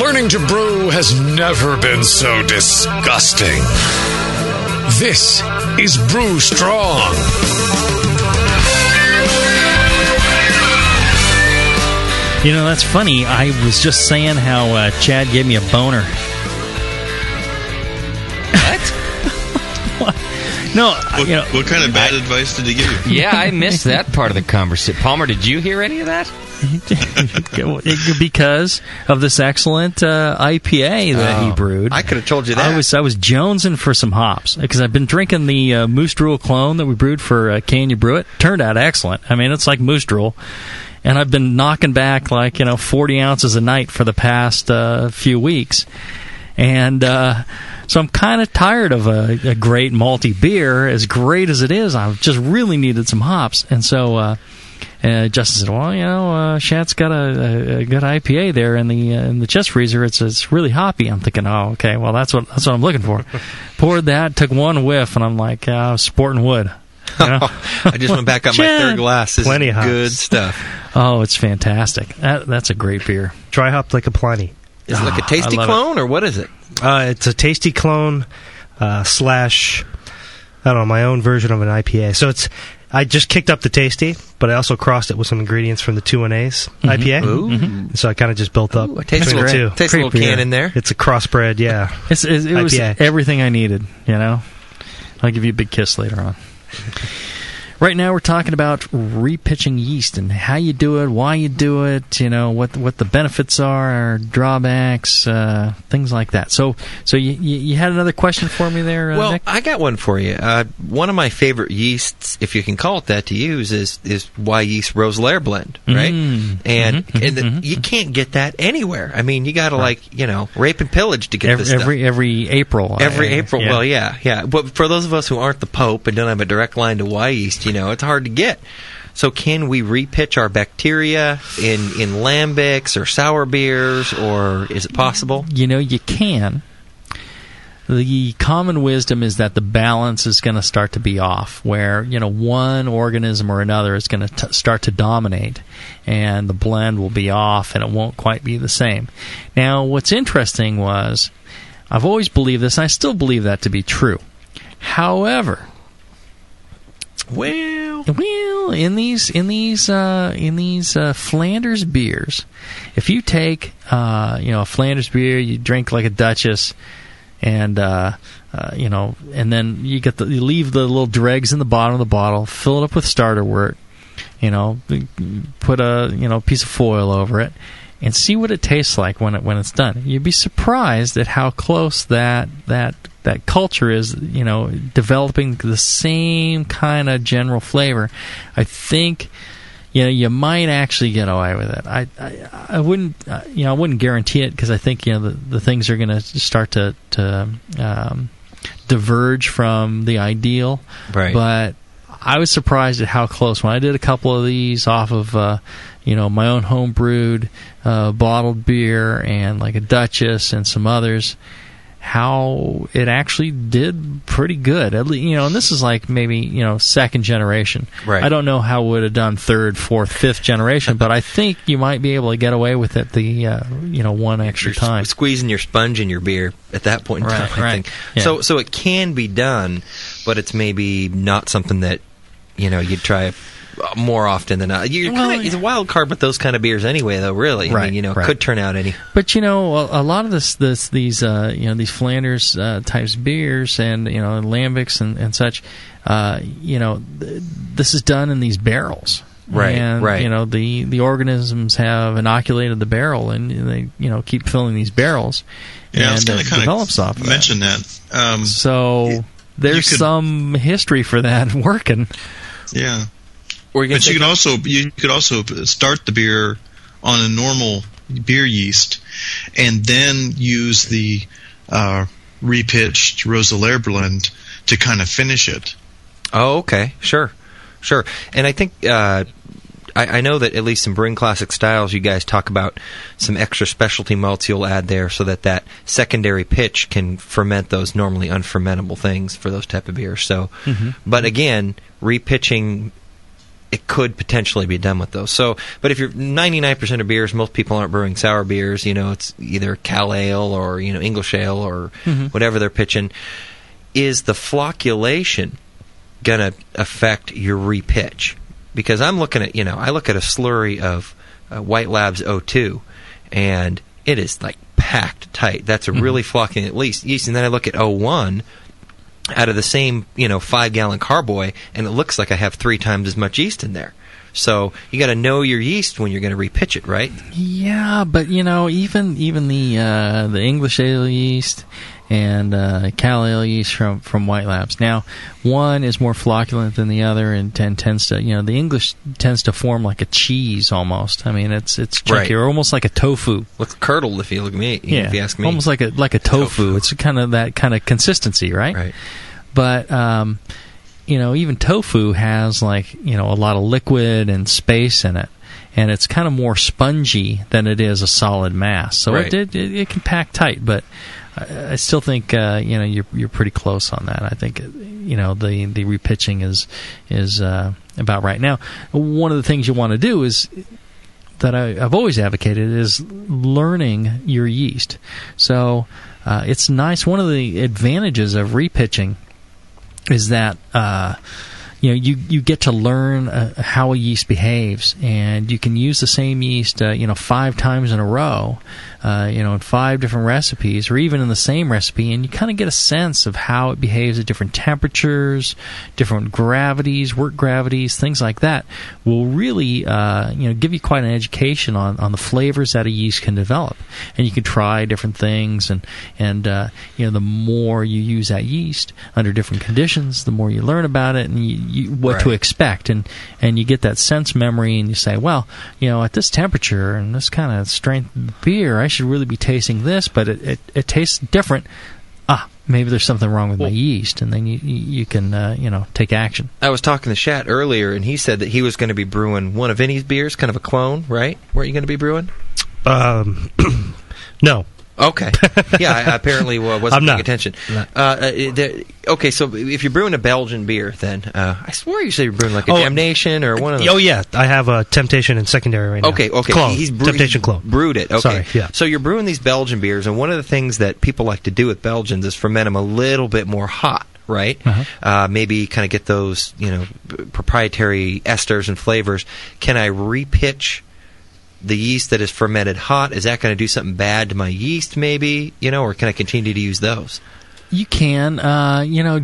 Learning to brew has never been so disgusting. This is Brew Strong. You know, that's funny. I was just saying how Chad gave me a boner. What? No, you know, what kind of bad advice did he give you? Yeah, I missed that part of the conversation. Palmer, did you hear any of that? Because of this excellent IPA that he brewed. I could have told you that. I was jonesing for some hops, because I've been drinking the Moose Drool clone that we brewed for Can You Brew It. Turned out excellent. I mean, it's like Moose Drool. And I've been knocking back, like, you know, 40 ounces a night for the past few weeks. And so I'm kind of tired of a great malty beer. As great as it is, I just really needed some hops. And so... Justin said, well, you know, Shad's got a good IPA there in the chest freezer. It's really hoppy. I'm thinking, oh, okay, well, that's what I'm looking for. Poured that, took one whiff, and I'm like, sporting wood. You know? I just went back on my third glass. This Pliny is hops. Good stuff. Oh, it's fantastic. That's a great beer. Dry hopped like a Pliny. Is it like a tasty clone, or what is it? It's a tasty clone slash, I don't know, my own version of an IPA. So it's... I just kicked up the tasty, but I also crossed it with some ingredients from the 2NA's IPA. Ooh. Mm-hmm. So I kind of just built up. It tastes a little can in there. It's a crossbred, yeah. It was everything I needed, you know. I'll give you a big kiss later on. Right now we're talking about repitching yeast and how you do it, why you do it, you know, what the benefits are, drawbacks, things like that. So you had another question for me there, Nick? I got one for you. One of my favorite yeasts, if you can call it that to use, is Wyeast Rose Layer Blend, right? You can't get that anywhere. I mean, you got to, rape and pillage to get this stuff. Every April. Every April, yeah. But for those of us who aren't the Pope and don't have a direct line to Wyeast, it's hard to get. So can we repitch our bacteria in lambics or sour beers, or is it possible? You can. The common wisdom is that the balance is going to start to be off, where, one organism or another is going to start to dominate, and the blend will be off, and it won't quite be the same. Now, what's interesting was, I've always believed this, and I still believe that to be true. However... Well, in these Flanders beers, if you take a Flanders beer, you drink like a Duchess, and and then you leave the little dregs in the bottom of the bottle, fill it up with starter wort, put a piece of foil over it, and see what it tastes like when it's done. You'd be surprised at how close that culture is, developing the same kind of general flavor. I think, you might actually get away with it. I wouldn't, I wouldn't guarantee it, because I think, the things are going to start to diverge from the ideal. Right. But I was surprised at how close. When I did a couple of these off of, my own home-brewed bottled beer and like a Duchess and some others, how it actually did pretty good. At least, and this is like maybe, second generation. Right. I don't know how it would have done third, fourth, fifth generation, but I think you might be able to get away with it the, one extra time. Squeezing your sponge in your beer at that point in time, I think. Yeah. So it can be done, but it's maybe not something that, you'd try more often than not. It's a wild card with those kind of beers anyway, though, really. Right, I mean, could turn out any. But, a lot of these Flanders types beers and, lambics and such, this is done in these barrels. Right, and, the organisms have inoculated the barrel, and they, keep filling these barrels. Yeah, and I was going to kind of mention that. There's some history for that working. Yeah. But you could also start the beer on a normal beer yeast, and then use the repitched Rose Layer blend to kind of finish it. Oh, okay, sure. And I think I know that at least in Brewing Classic Styles, you guys talk about some extra specialty malts you'll add there, so that secondary pitch can ferment those normally unfermentable things for those type of beers. So, but again, repitching. It could potentially be done with those. So, but if you're 99% of beers, most people aren't brewing sour beers. It's either Cal Ale or English Ale or whatever they're pitching. Is the flocculation gonna affect your repitch? Because I'm looking at a slurry of White Labs O2, and it is like packed tight. That's a really flocking at least yeast. And then I look at O1. Out of the same, 5-gallon carboy, and it looks like I have 3 times as much yeast in there. So you got to know your yeast when you're going to repitch it, right? Yeah, but even the English ale yeast and Cal ale yeast from White Labs. Now, one is more flocculent than the other, and tends to the English tends to form like a cheese almost. I mean, it's chunkier, or almost like a tofu. Looks curdled if you look at me. If you ask me, almost like a tofu. It's kind of that kind of consistency, right? Right. But even tofu has a lot of liquid and space in it, and it's kind of more spongy than it is a solid mass. So it can pack tight, but I still think you're pretty close on that. I think you know, the repitching is about right now. One of the things you want to do is that I've always advocated is learning your yeast. So it's nice. One of the advantages of repitching is that you get to learn how a yeast behaves, and you can use the same yeast 5 times in a row, in 5 different recipes, or even in the same recipe, and you kind of get a sense of how it behaves at different temperatures, different gravities, work gravities, things like that. Will really give you quite an education on the flavors that a yeast can develop, and you can try different things, and the more you use that yeast under different conditions, the more you learn about it and what to expect, and you get that sense memory, and you say, well, at this temperature and this kind of strength beer, I should really be tasting this, but it tastes different. Maybe there's something wrong with my yeast, and then you can take action. I was talking to Shat earlier, and he said that he was going to be brewing one of Vinny's beers, kind of a clone, right? Weren't you going to be brewing? No. Okay. Yeah, I apparently wasn't paying attention. So if you're brewing a Belgian beer, then I swore you said you're brewing like a Damnation or one of those. Oh, yeah. I have a Temptation in secondary right now. Okay. Clone. Temptation clone. Brewed it. Okay. Sorry, yeah. So you're brewing these Belgian beers, and one of the things that people like to do with Belgians is ferment them a little bit more hot, right? Uh-huh. Maybe kind of get those proprietary esters and flavors. Can I repitch the yeast that is fermented hot? Is that going to do something bad to my yeast, maybe? Or can I continue to use those? You can.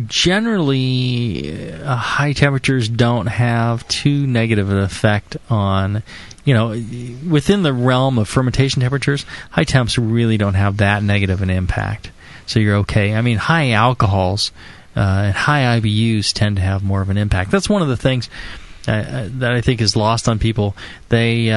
Generally, high temperatures don't have too negative an effect on, within the realm of fermentation temperatures, high temps really don't have that negative an impact. So you're okay. I mean, high alcohols and high IBUs tend to have more of an impact. That's one of the things that I think is lost on people. They...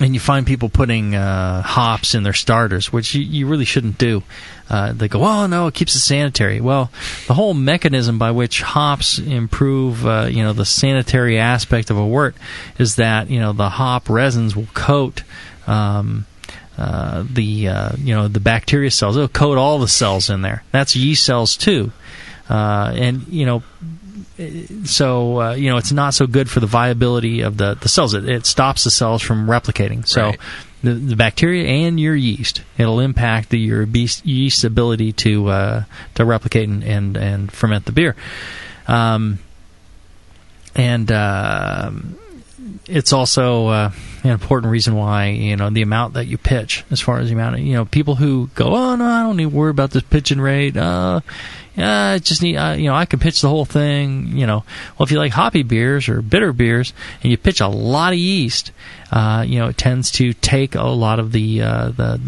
And you find people putting hops in their starters, which you really shouldn't do. They go, oh, no, it keeps it sanitary. Well, the whole mechanism by which hops improve the sanitary aspect of a wort is that, the hop resins will coat the bacteria cells. It'll coat all the cells in there. That's yeast cells, too. So it's not so good for the viability of the cells. It stops the cells from replicating. So the bacteria and your yeast, it'll impact your yeast's ability to replicate and ferment the beer. It's also an important reason why, the amount that you pitch, as far as the amount of, people who go, oh, no, I don't need to worry about this pitching rate. I just need, I can pitch the whole thing, Well, if you like hoppy beers or bitter beers and you pitch a lot of yeast, it tends to take a lot of the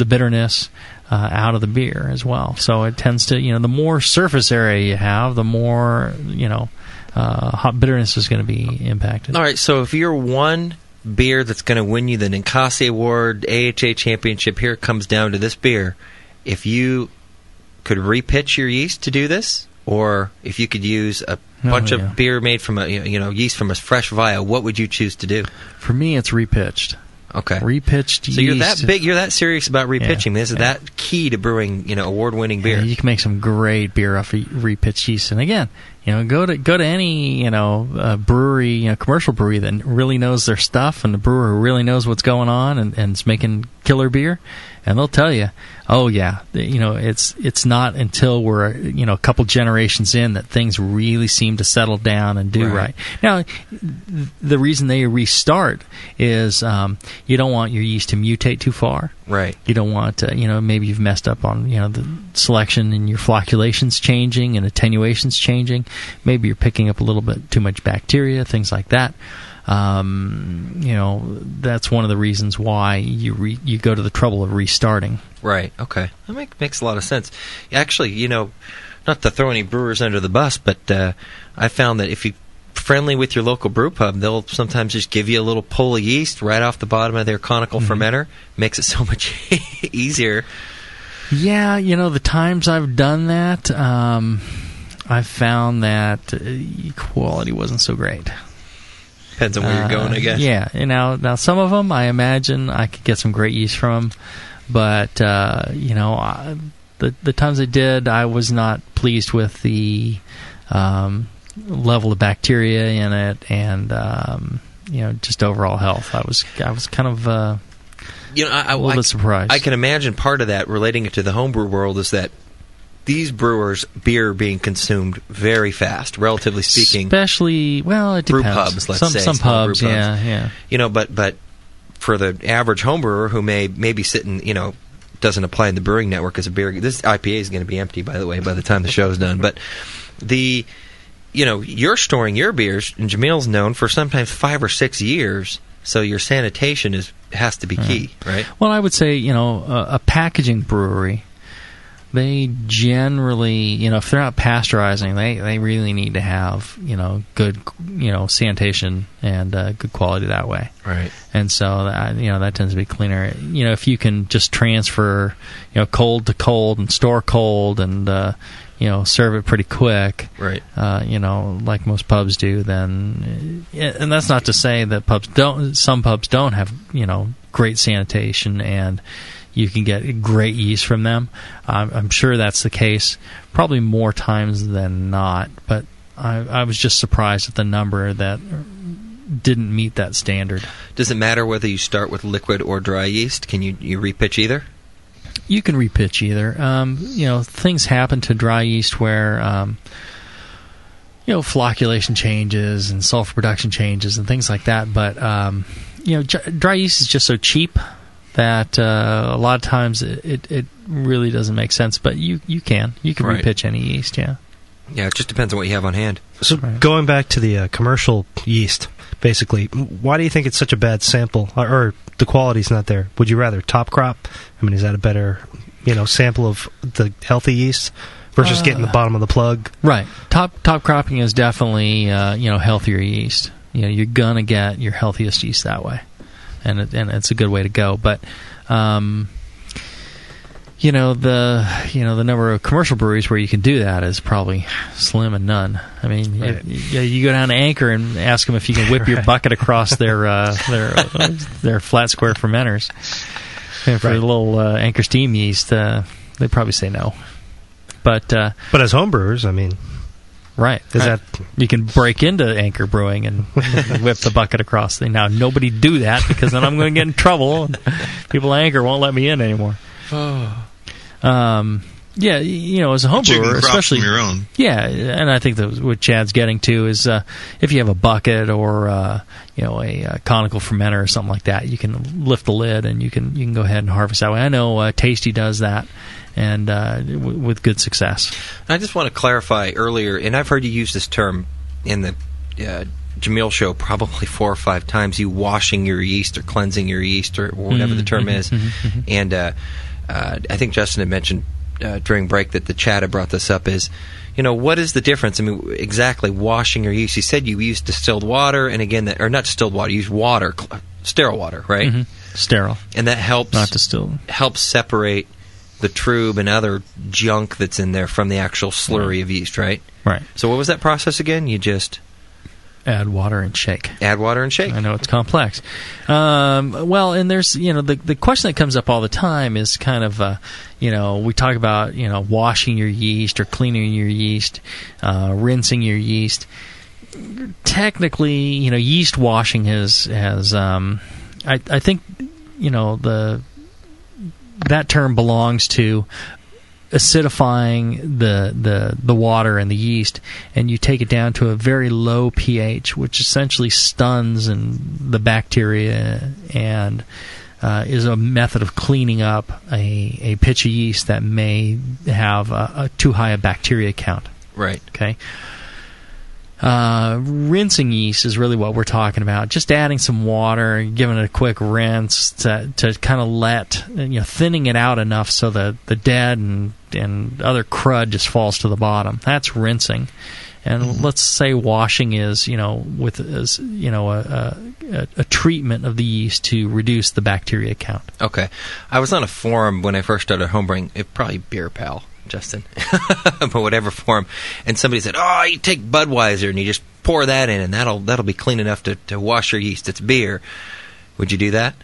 bitterness out of the beer as well. So it tends to, the more surface area you have, the more, hop bitterness is going to be impacted. All right, so if you're one beer that's going to win you the Ninkasi Award, AHA Championship, here it comes down to this beer. If you could repitch your yeast to do this, or if you could use a bunch of beer made from yeast from a fresh vial, what would you choose to do? For me, it's repitched. Okay. Repitched yeast. So you're that big, you're that serious about repitching. Yeah, this is that key to brewing, award-winning beer. Yeah, you can make some great beer off of repitched yeast. And again, go to any, brewery, commercial brewery that really knows their stuff, and the brewer really knows what's going on and is making killer beer, and they'll tell you, oh yeah, it's not until we're, a couple generations in that things really seem to settle down and do right. Now, the reason they restart is you don't want your yeast to mutate too far. Right. You don't want to, maybe you've messed up on, the selection and your flocculation's changing and attenuation's changing. Maybe you're picking up a little bit too much bacteria, things like that. That's one of the reasons why you go to the trouble of restarting. Right. Okay. That makes a lot of sense. Actually, not to throw any brewers under the bus, but I found that if you friendly with your local brew pub, they'll sometimes just give you a little pull of yeast right off the bottom of their conical fermenter. Makes it so much easier. Yeah, the times I've done that, I've found that quality wasn't so great. Depends on where you're going, I guess. Yeah, now some of them, I imagine I could get some great yeast from them, but the times I did, I was not pleased with the level of bacteria in it, and just overall health. I was kind of a little bit surprised. I can imagine part of that, relating it to the homebrew world, is that these brewers' beer being consumed very fast, relatively speaking. Especially, well, it depends. Brew pubs, let's say. Some pubs, yeah. But for the average homebrewer who may be sitting, doesn't apply in the Brewing Network as a beer. This IPA is going to be empty, by the way, by the time the show's done. But you're storing your beers, and Jamil's known for sometimes 5 or 6 years. So your sanitation has to be key, right? Well, I would say, a packaging brewery, they generally, if they're not pasteurizing, they really need to have, good, sanitation and good quality that way. Right. And so, that tends to be cleaner. If you can just transfer, cold to cold and store cold and, serve it pretty quick, right? Like most pubs do. Then, and that's not to say that pubs don't. Some pubs don't have great sanitation, and you can get great yeast from them. I'm sure that's the case, probably more times than not. But I was just surprised at the number that didn't meet that standard. Does it matter whether you start with liquid or dry yeast? Can you repitch either? You can repitch either. Things happen to dry yeast where, flocculation changes and sulfur production changes and things like that. But, dry yeast is just so cheap that a lot of times it really doeses make sense. But you can right. repitch any yeast, yeah. Yeah, it just depends on what you have on hand. So right. Going back to the commercial yeast, basically, why do you think it's such a bad sample, or the quality's not there? Would you rather top crop? I mean, is that a better, sample of the healthy yeast versus getting the bottom of the plug? Right. Top cropping is definitely, healthier yeast. You're going to get your healthiest yeast that way, and it's a good way to go. But, the number of commercial breweries where you can do that is probably slim and none. I mean, right. You go down to Anchor and ask them if you can whip right. your bucket across their flat square fermenters. And for right. a little Anchor Steam yeast, they'd probably say no. But as homebrewers, I mean, right? That you can break into Anchor Brewing and whip the bucket across. Now nobody do that, because then I'm going to get in trouble. People at Anchor won't let me in anymore. Oh. As a home brewer, especially your own. Yeah, and I think that what Chad's getting to is if you have a bucket or a conical fermenter or something like that, you can lift the lid and you can go ahead and harvest that way. I know Tasty does that, and with good success. I just want to clarify earlier, and I've heard you use this term in the Jamil show probably 4 or 5 times. You washing your yeast or cleansing your yeast or whatever the term is, and. I think Justin had mentioned during break that the chat had brought this up is, what is the difference? I mean, exactly washing your yeast. You said you use distilled water, and again, or not distilled water, you use water, sterile water, right? Mm-hmm. Sterile. And that helps, not distilled. Helps separate the trube and other junk that's in there from the actual slurry of yeast, right? Right. So what was that process again? You just... add water and shake. I know it's complex. And there's, the question that comes up all the time is kind of, we talk about, washing your yeast or cleaning your yeast, rinsing your yeast. Technically, yeast washing has I think, that term belongs to acidifying the water and the yeast, and you take it down to a very low pH, which essentially stuns the bacteria and is a method of cleaning up a pitch of yeast that may have a too high a bacteria count. Right. Okay. Rinsing yeast is really what we're talking about. Just adding some water, giving it a quick rinse to kind of let, thinning it out enough so that the dead and other crud just falls to the bottom. That's rinsing. And let's say washing is, a treatment of the yeast to reduce the bacteria count. Okay. I was on a forum when I first started homebrewing, probably Beer Pal. Justin, but whatever form, and somebody said, you take Budweiser and you just pour that in, and that'll be clean enough to wash your yeast. It's beer. Would you do that?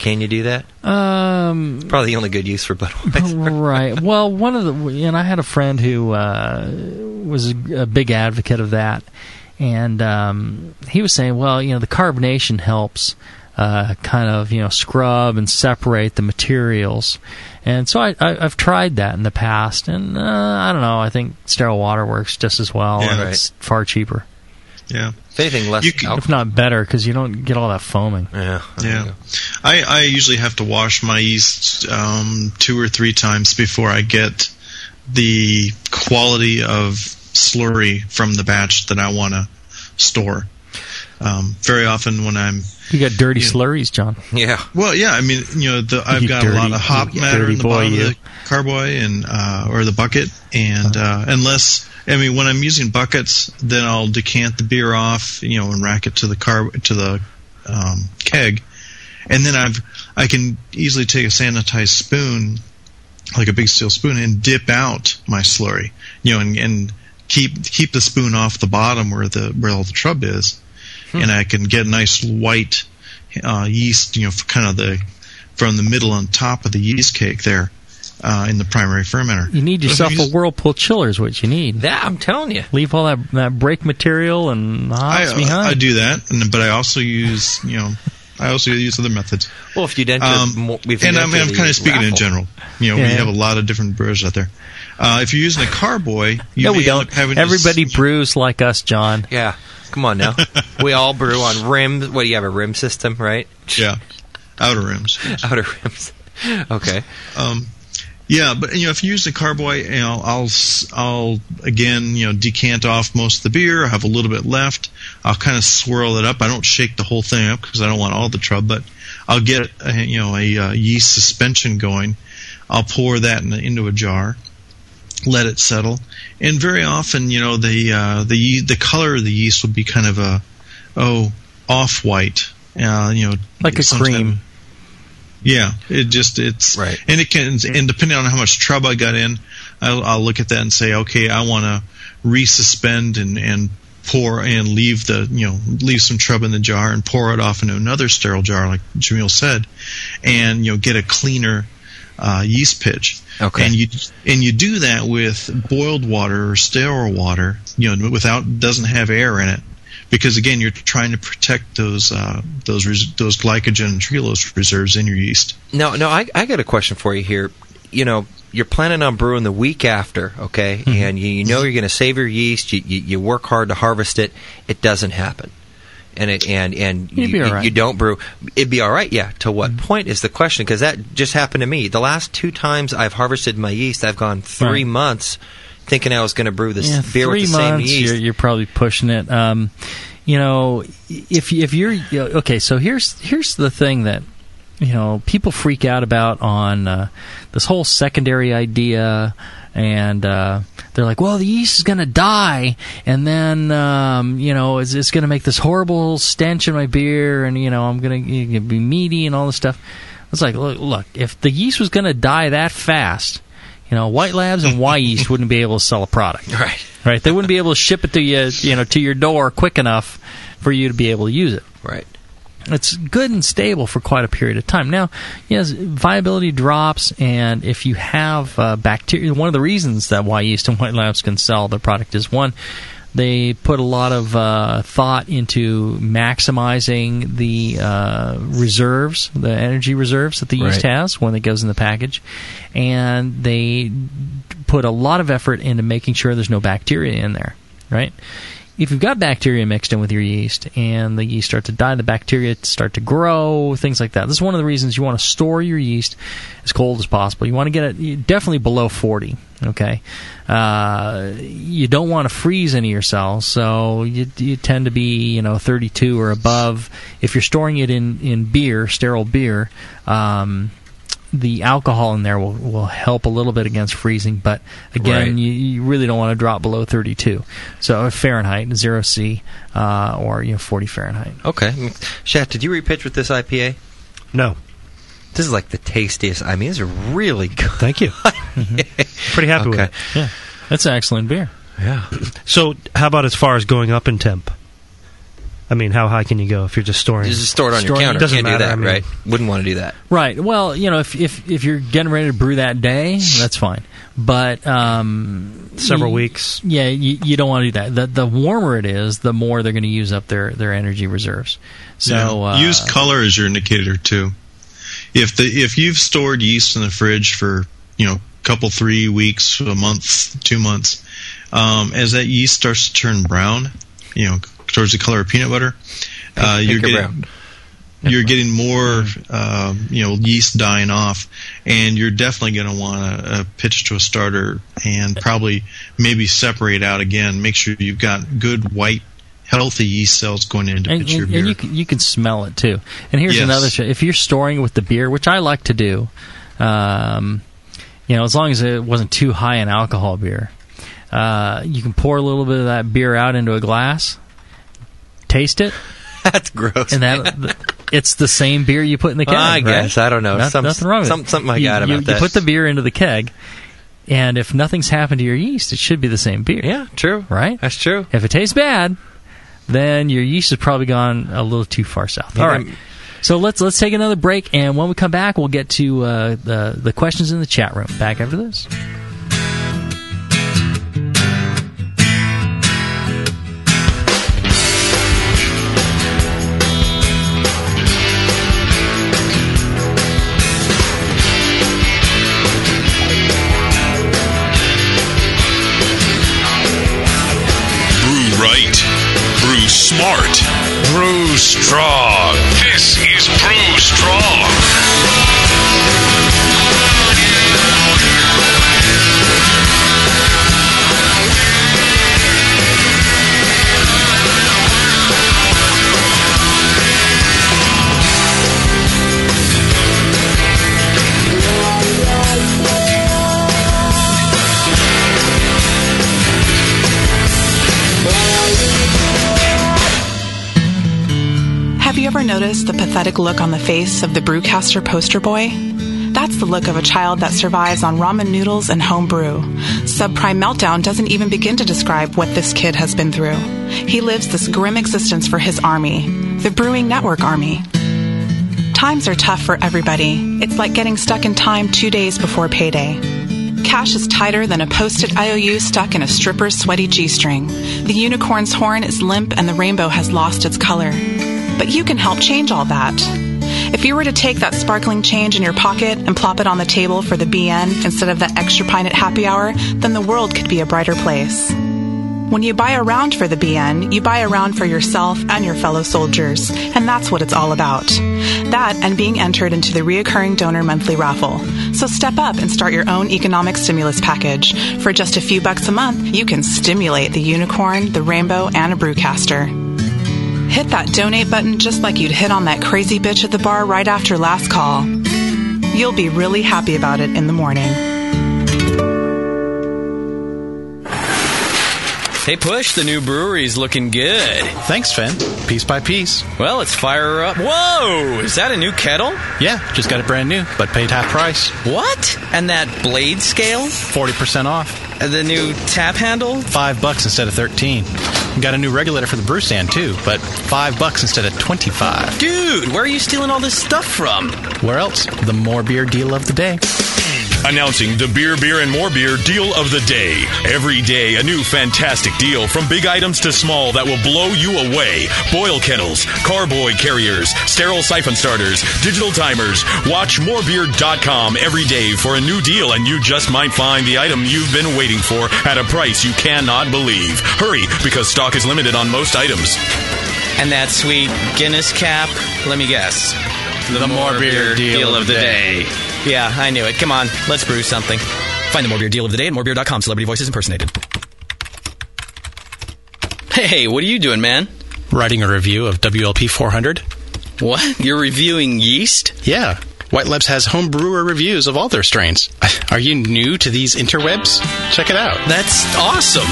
Can you do that? Probably the only good use for Budweiser. Right. Well, one of the, and I had a friend who was a big advocate of that, and he was saying, well, you know, the carbonation helps kind of, you know, scrub and separate the materials. And so I've tried that in the past, and I don't know, I think sterile water works just as well, yeah, and right. It's far cheaper. Yeah. If anything, less alcohol. If not better, because you don't get all that foaming. Yeah. Yeah. I usually have to wash my yeast 2 or 3 times before I get the quality of slurry from the batch that I want to store. Very often when I'm... You got dirty slurries, John. Yeah. Well, yeah. I mean, you know, I've got a lot of hop matter in the bottom of the carboy and or the bucket, and unless... I mean, when I'm using buckets, then I'll decant the beer off, you know, and rack it to the keg, and then I can easily take a sanitized spoon, like a big steel spoon, and dip out my slurry, you know, and keep the spoon off the bottom where all the trub is, and I can get a nice white yeast, you know, kind of from the middle on top of the yeast cake there. In the primary fermenter. You need yourself a Whirlpool chiller is what you need. That, I'm telling you. Leave all that break material and hops behind. I do that, but I also use, you know, other methods. Well, if you didn't, and I'm kind of speaking in general. You know, we have a lot of different brewers out there. If you're using a carboy, you no, we don't. Everybody brews like us, John. Yeah, come on now. We all brew on rims. What do you have? A rim system, right? Yeah, outer rims. Yes. Outer rims. Okay. Yeah, but you know, if you use the carboy, you know, I'll again, you know, decant off most of the beer. I have a little bit left. I'll kind of swirl it up. I don't shake the whole thing up because I don't want all the trouble. But I'll get a yeast suspension going. I'll pour that into a jar, let it settle, and very often, you know, the color of the yeast will be kind of off white, you know, like a cream. Yeah, it's right, and it can, and depending on how much trouble I got in, I'll look at that and say, okay, I want to resuspend and pour and leave leave some trouble in the jar and pour it off into another sterile jar, like Jamil said, and you know, get a cleaner yeast pitch. Okay, and you do that with boiled water or sterile water, you know, doesn't have air in it. Because again, you're trying to protect those glycogen and trehalose reserves in your yeast. No, I got a question for you here. You know, you're planning on brewing the week after, okay? Mm-hmm. And you know you're going to save your yeast. You work hard to harvest it. It doesn't happen, and you don't brew. It'd be all right, yeah. To what point is the question? Because that just happened to me. The last 2 times I've harvested my yeast, I've gone 3 months. Thinking I was going to brew this beer with the same yeast. You're probably pushing it. You know, if you're okay, so here's the thing that you know people freak out about on this whole secondary idea, and they're like, well, the yeast is going to die, and then you know it's going to make this horrible stench in my beer, and you know I'm going to be meaty and all this stuff. It's like, look, if the yeast was going to die that fast. You know, White Labs and Wyeast wouldn't be able to sell a product. Right. Right? They wouldn't be able to ship it to you, you know, to your door quick enough for you to be able to use it. Right. It's good and stable for quite a period of time. Now, yes, viability drops, and if you have bacteria, one of the reasons that Wyeast and White Labs can sell their product is, one, they put a lot of thought into maximizing the reserves, the energy reserves that the yeast has when it goes in the package. And they put a lot of effort into making sure there's no bacteria in there, right? If you've got bacteria mixed in with your yeast and the yeast start to die, the bacteria start to grow, things like that. This is one of the reasons you want to store your yeast as cold as possible. You want to get it definitely below 40, okay? You don't want to freeze any of your cells, so you tend to be, you know, 32 or above. If you're storing it in beer, sterile beer, the alcohol in there will help a little bit against freezing, but again, you really don't want to drop below 32. So Fahrenheit, 0°C, or 40 Fahrenheit. Okay. Shaf, did you repitch with this IPA? No. This is like the tastiest. I mean, this is really good. Thank you. Mm-hmm. Pretty happy with it. Yeah. That's an excellent beer. Yeah. So how about as far as going up in temp? I mean, how high can you go if you're just storing? You just store it on your counter. It doesn't Can't matter. Do that, I mean, right? Wouldn't want to do that. Right. Well, you know, if you're getting ready to brew that day, that's fine. But several weeks. Yeah, you don't want to do that. The warmer it is, the more they're going to use up their energy reserves. So yeah. Use color as your indicator too. If you've stored yeast in the fridge for, you know, a couple, 3 weeks, a month, 2 months, as that yeast starts to turn brown, you know, towards the color of peanut butter, you're getting more, you know, yeast dying off, and you're definitely going to want to pitch to a starter and probably maybe separate out again. Make sure you've got good white, healthy yeast cells going into your beer. And you can smell it too. And here's another thing: if you're storing with the beer, which I like to do, you know, as long as it wasn't too high in alcohol beer, you can pour a little bit of that beer out into a glass, taste it. That's gross. And it's the same beer you put in the keg. I guess, right? I don't know. Nothing wrong with it. Something I got about that. You put the beer into the keg, and if nothing's happened to your yeast, it should be the same beer. Yeah, true. Right? That's true. If it tastes bad, then your yeast has probably gone a little too far south. Yeah. All right. So let's take another break, and when we come back, we'll get to the questions in the chat room. Back after this. Smart. Brew Strong. This is Brew Strong. Ever notice the pathetic look on the face of the brewcaster poster boy? That's the look of a child that survives on ramen noodles and home brew. Subprime Meltdown doesn't even begin to describe what this kid has been through. He lives this grim existence for his army, the Brewing Network Army. Times are tough for everybody. It's like getting stuck in time 2 days before payday. Cash is tighter than a post-it IOU stuck in a stripper's sweaty G-string. The unicorn's horn is limp and the rainbow has lost its color. But you can help change all that. If you were to take that sparkling change in your pocket and plop it on the table for the BN instead of the extra pint at happy hour, then the world could be a brighter place. When you buy a round for the BN, you buy a round for yourself and your fellow soldiers, and that's what it's all about. That and being entered into the reoccurring donor monthly raffle. So step up and start your own economic stimulus package. For just a few bucks a month, you can stimulate the unicorn, the rainbow, and a brewcaster. Hit that donate button just like you'd hit on that crazy bitch at the bar right after last call. You'll be really happy about it in the morning. Hey, Push, the new brewery's looking good. Thanks, Finn. Piece by piece. Well, let's fire her up. Whoa! Is that a new kettle? Yeah, just got it brand new, but paid half price. What? And that blade scale? 40% off. The new tap handle? $5 instead of 13. Got a new regulator for the brew stand, too, but $5 instead of 25. Dude, where are you stealing all this stuff from? Where else? The More Beer Deal of the Day. Announcing the Beer, Beer, and More Beer Deal of the Day. Every day, a new fantastic deal from big items to small that will blow you away. Boil kettles, carboy carriers, sterile siphon starters, digital timers. Watch MoreBeer.com every day for a new deal, and you just might find the item you've been waiting for at a price you cannot believe. Hurry, because stock is limited on most items. And that sweet Guinness cap, let me guess. The More Beer Deal of the Day. Yeah, I knew it. Come on, let's brew something. Find the More Beer Deal of the Day at MoreBeer.com. Celebrity voices impersonated. Hey, what are you doing, man? Writing a review of WLP 400. What? You're reviewing yeast? Yeah. White Labs has home brewer reviews of all their strains. Are you new to these interwebs? Check it out. That's awesome.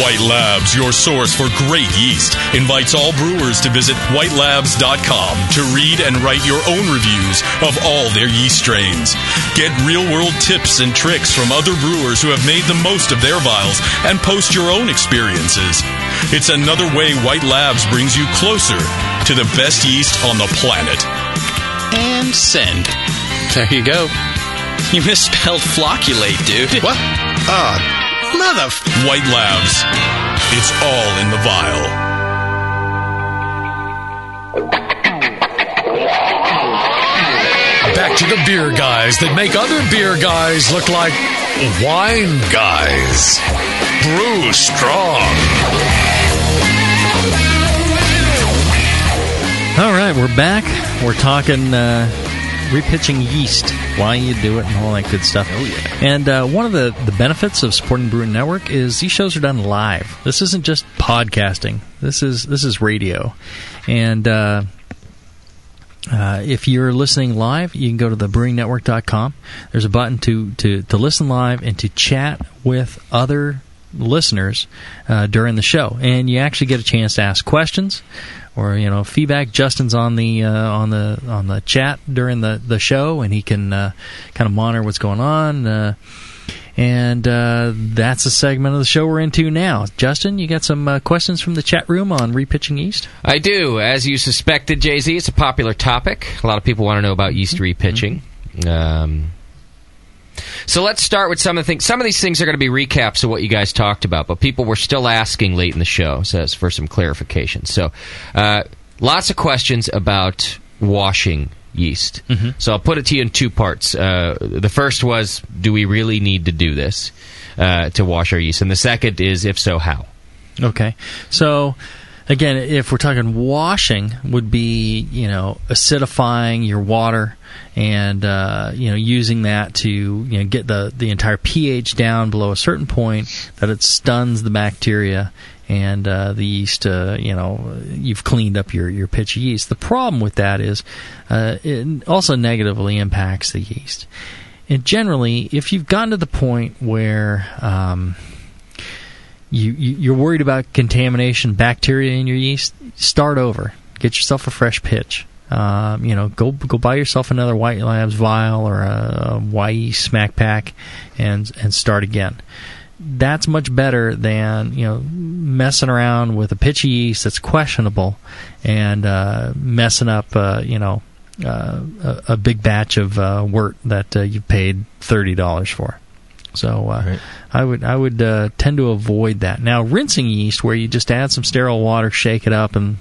White Labs, your source for great yeast, invites all brewers to visit whitelabs.com to read and write your own reviews of all their yeast strains. Get real-world tips and tricks from other brewers who have made the most of their vials and post your own experiences. It's another way White Labs brings you closer to the best yeast on the planet. And send. There you go. You misspelled flocculate, dude. What? White Labs. It's all in the vial. Back to the beer guys that make other beer guys look like wine guys. Brew Strong. All right, we're back. We're talking... repitching yeast, why you do it, and all that good stuff. Oh, yeah. And one of the benefits of supporting Brewing Network is these shows are done live. This isn't just podcasting. This is radio. And if you're listening live, you can go to thebrewingnetwork.com. There's a button to listen live and to chat with other listeners during the show. And you actually get a chance to ask questions or, you know, feedback. Justin's on the chat during the show, and he can kind of monitor what's going on. And that's the segment of the show we're into now. Justin, you got some questions from the chat room on repitching yeast? I do. As you suspected, Jay-Z, it's a popular topic. A lot of people want to know about yeast repitching. So let's start with some of the things. Some of these things are going to be recaps of what you guys talked about, but people were still asking late in the show, so that's for some clarification. So lots of questions about washing yeast. Mm-hmm. So I'll put it to you in two parts. The first was, do we really need to do this to wash our yeast? And the second is, if so, how? Okay. So... again, if we're talking washing, would be, you know, acidifying your water and, you know, using that to, you know, get the entire pH down below a certain point that it stuns the bacteria and the yeast, you know, you've cleaned up your pitch yeast. The problem with that is it also negatively impacts the yeast. And generally, if you've gotten to the point where... You're worried about contamination, bacteria in your yeast, start over. Get yourself a fresh pitch. You know, go buy yourself another White Labs vial or a Wyeast Smack Pack and start again. That's much better than, you know, messing around with a pitch of yeast that's questionable and messing up, you know, a big batch of wort that you paid $30 for. So right. I would tend to avoid that. Now, rinsing yeast, where you just add some sterile water, shake it up, and,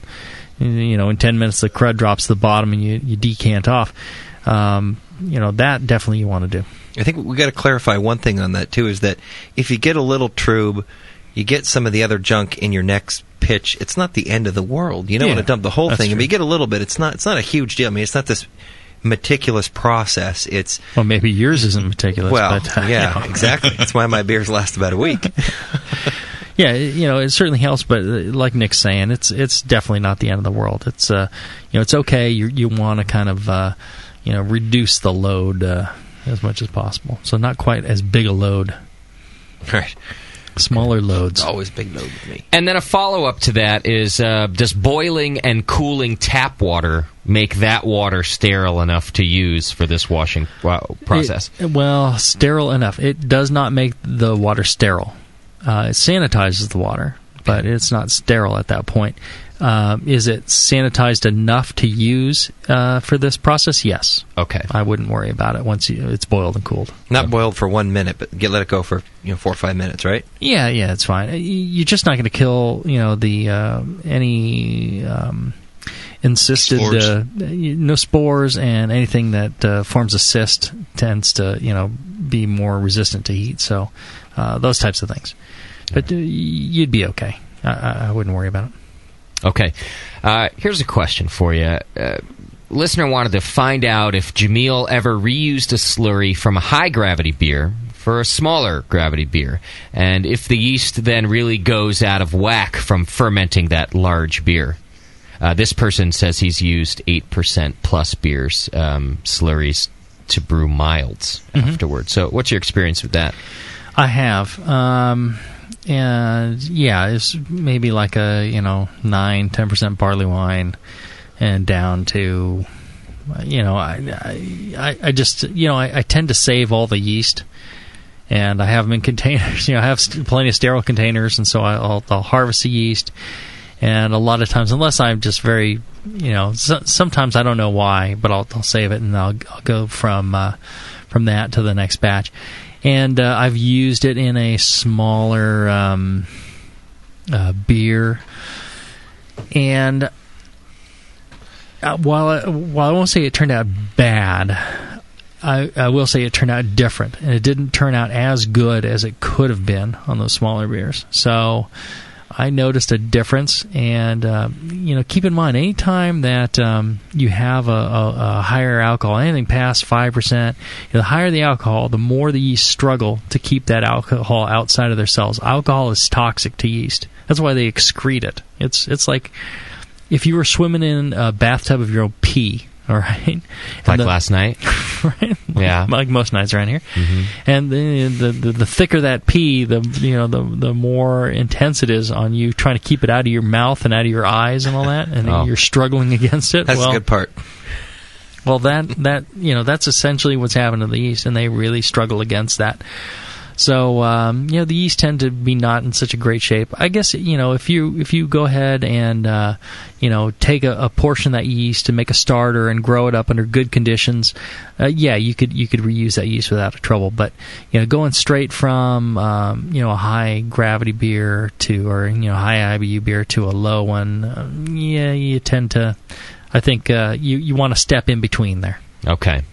you know, in 10 minutes the crud drops to the bottom and you decant off, you know, that definitely you want to do. I think we got to clarify one thing on that, too, is that if you get a little trube, you get some of the other junk in your next pitch, it's not the end of the world. You don't want to dump the whole thing. True. I mean, you get a little bit. It's not a huge deal. I mean, it's not this... meticulous process. It's well, maybe yours isn't meticulous. Well, but, yeah, you know. Exactly. That's why my beers last about a week. Yeah, you know, it certainly helps. But like Nick's saying, it's definitely not the end of the world. It's you know, it's okay. You want to kind of you know, reduce the load as much as possible. So not quite as big a load. Right. Smaller loads. It's always big load with me. And then a follow-up to that is, does boiling and cooling tap water make that water sterile enough to use for this washing process? Sterile enough. It does not make the water sterile. It sanitizes the water, but it's not sterile at that point. Is it sanitized enough to use for this process? Yes. Okay. I wouldn't worry about it once it's boiled and cooled. Not boiled for 1 minute, but let it go for 4 or 5 minutes, right? Yeah, it's fine. You're just not going to kill the any insisted spores. No spores, and anything that forms a cyst tends to be more resistant to heat. So those types of things, but you'd be okay. I wouldn't worry about it. Okay. Here's a question for you. Listener wanted to find out if Jamil ever reused a slurry from a high-gravity beer for a smaller gravity beer, and if the yeast then really goes out of whack from fermenting that large beer. This person says he's used 8% plus beers, slurries, to brew milds afterwards. So what's your experience with that? I have. And yeah, it's maybe like a 9-10% barley wine, and down to I tend to save all the yeast, and I have them in containers. I have plenty of sterile containers, and so I'll harvest the yeast. And a lot of times, unless I'm just very, sometimes I don't know why, but I'll save it, and I'll go from that to the next batch. And I've used it in a smaller beer, and while I won't say it turned out bad, I will say it turned out different, and it didn't turn out as good as it could have been on those smaller beers. So I noticed a difference, and keep in mind, any time that you have a higher alcohol, anything past 5%, the higher the alcohol, the more the yeast struggle to keep that alcohol outside of their cells. Alcohol is toxic to yeast. That's why they excrete it. It's like if you were swimming in a bathtub of your own pee. All right, like last night, right? Yeah, like most nights around here. Mm-hmm. And the thicker that pee, the more intense it is on you trying to keep it out of your mouth and out of your eyes and all that, and you're struggling against it. That's the good part. Well, that's essentially what's happened to the yeast, and they really struggle against that. So the yeast tend to be not in such a great shape. I guess if you go ahead and take a portion of that yeast and make a starter and grow it up under good conditions, you could reuse that yeast without trouble. But going straight from a high gravity beer to high IBU beer to a low one, you tend to, I think you want to step in between there. Okay.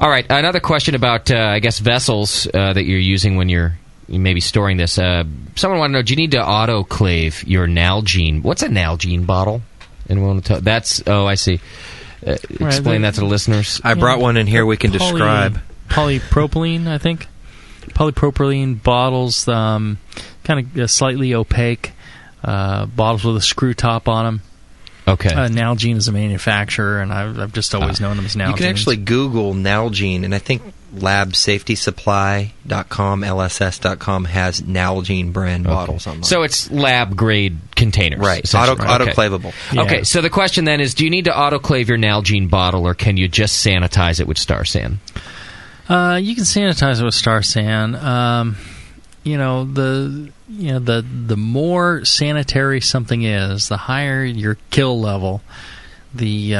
All right, another question about, vessels that you're using when you're maybe storing this. Someone wanted to know, do you need to autoclave your Nalgene? What's a Nalgene bottle? Anyone that's... Oh, I see. Explain that to the listeners. I brought one in here we can describe. Polypropylene, I think. Polypropylene bottles, kind of slightly opaque, bottles with a screw top on them. Okay. Nalgene is a manufacturer, and I've just always known them as Nalgene. You can actually Google Nalgene, and I think labsafetysupply.com, LSS.com has Nalgene brand bottles online. So it's lab-grade containers. Right. Autoclavable. Yeah. Okay, so the question then is, do you need to autoclave your Nalgene bottle, or can you just sanitize it with StarSan? You can sanitize it with StarSan. The more sanitary something is, the higher your kill level, the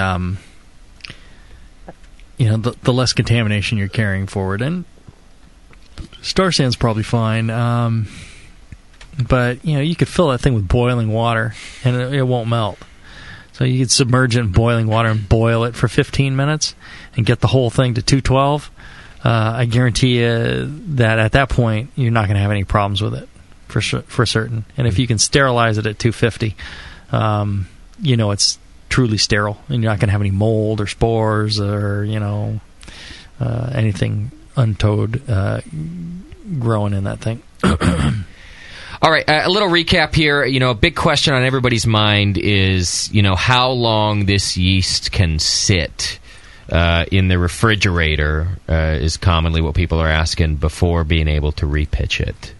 less contamination you're carrying forward. And StarSan's probably fine, but you could fill that thing with boiling water and it won't melt. So you could submerge it in boiling water and boil it for 15 minutes and get the whole thing to 212. I guarantee you that at that point you're not going to have any problems with it for certain. And if you can sterilize it at 250, it's truly sterile, and you're not going to have any mold or spores or anything untowed growing in that thing. All right, a little recap here. A big question on everybody's mind is how long this yeast can sit in the refrigerator is commonly what people are asking before being able to repitch it.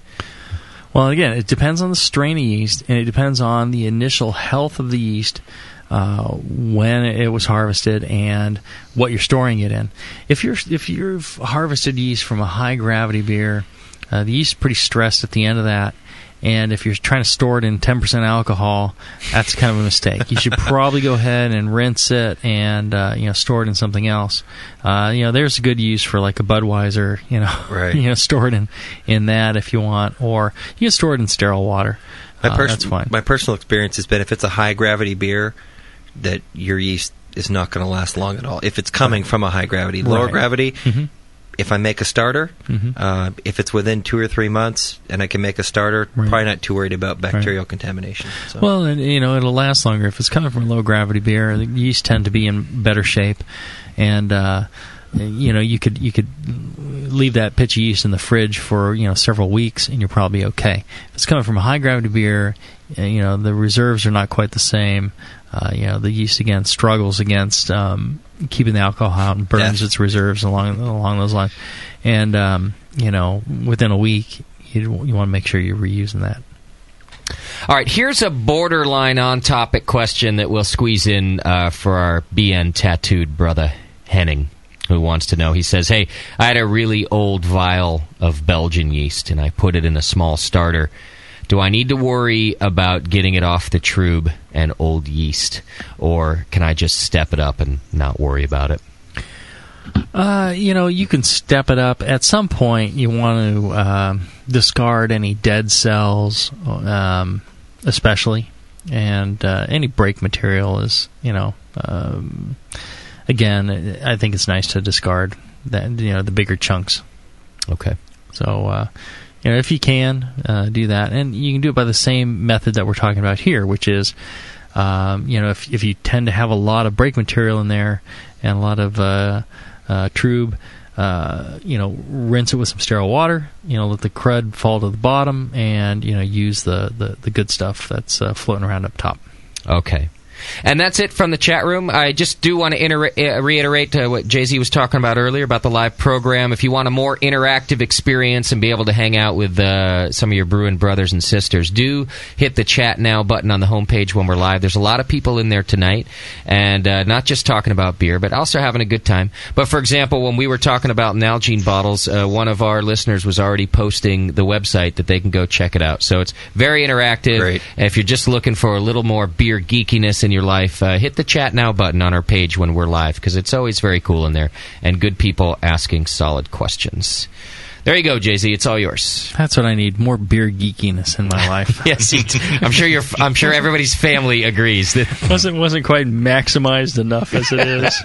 Well, again, it depends on the strain of yeast, and it depends on the initial health of the yeast when it was harvested and what you're storing it in. If you've harvested yeast from a high gravity beer, the yeast is pretty stressed at the end of that. And if you're trying to store it in 10% alcohol, that's kind of a mistake. You should probably go ahead and rinse it and store it in something else. There's a good use for like a Budweiser. Right. Store it in that if you want, or you can store it in sterile water. That's fine. My personal experience has been if it's a high gravity beer, that your yeast is not going to last long at all. If it's coming from a high gravity, lower gravity. Mm-hmm. If I make a starter, if it's within 2 or 3 months and I can make a starter, probably not too worried about bacterial contamination. So. Well, and, it'll last longer. If it's coming from low-gravity beer, the yeast tend to be in better shape. And, you could leave that pitch of yeast in the fridge for, several weeks, and you're probably okay. If it's coming from a high-gravity beer, the reserves are not quite the same. The yeast, again, struggles against... keeping the alcohol out and burns its reserves along those lines. And, within a week, you want to make sure you're reusing that. All right, here's a borderline on-topic question that we'll squeeze in for our BN tattooed brother, Henning, who wants to know. He says, hey, I had a really old vial of Belgian yeast, and I put it in a small starter. Do I need to worry about getting it off the trube and old yeast, or can I just step it up and not worry about it? You can step it up. At some point, you want to discard any dead cells, especially, and any break material is, again, I think it's nice to discard that, the bigger chunks. Okay. So, if you can, do that. And you can do it by the same method that we're talking about here, which is, if you tend to have a lot of break material in there and a lot of trube, rinse it with some sterile water, let the crud fall to the bottom, and use the good stuff that's floating around up top. Okay. And that's it from the chat room. I just do want to reiterate what Jay-Z was talking about earlier about the live program. If you want a more interactive experience and be able to hang out with some of your brewing brothers and sisters, do hit the chat now button on the homepage when we're live. There's a lot of people in there tonight, and not just talking about beer, but also having a good time. But, for example, when we were talking about Nalgene bottles, one of our listeners was already posting the website that they can go check it out. So it's very interactive. Great. If you're just looking for a little more beer geekiness in your life, hit the chat now button on our page when we're live, because it's always very cool in there, and good people asking solid questions. There you go, Jay-Z. It's all yours. That's what I need, more beer geekiness in my life. Yes, I'm sure everybody's family agrees. That wasn't quite maximized enough as it is.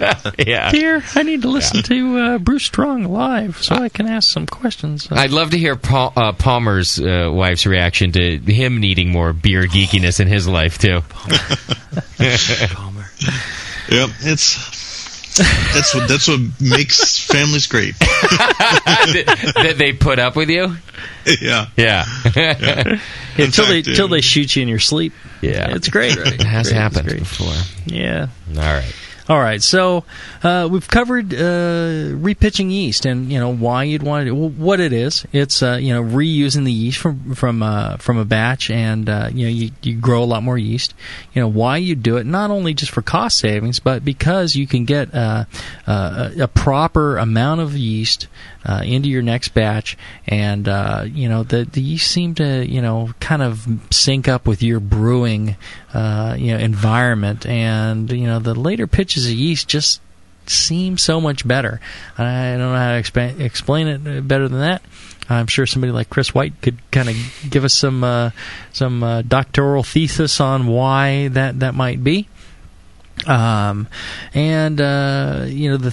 Yeah. Dear, I need to listen to Brew Strong live so I can ask some questions. I'd love to hear Palmer's wife's reaction to him needing more beer geekiness in his life, too. Palmer. Yep, That's what makes families great. That they put up with you? Yeah. Until they shoot you in your sleep. Yeah. It's great. Right? It has happened before. Yeah. All right. So we've covered repitching yeast and why you'd want to what it is. It's reusing the yeast from a batch, and you grow a lot more yeast. Why you do it, not only just for cost savings, but because you can get a proper amount of yeast into your next batch, and the yeast seem to kind of sync up with your brewing environment, and the later pitches of yeast just seem so much better. I don't know how to explain it better than that. I'm sure somebody like Chris White could kind of give us some doctoral thesis on why that might be. The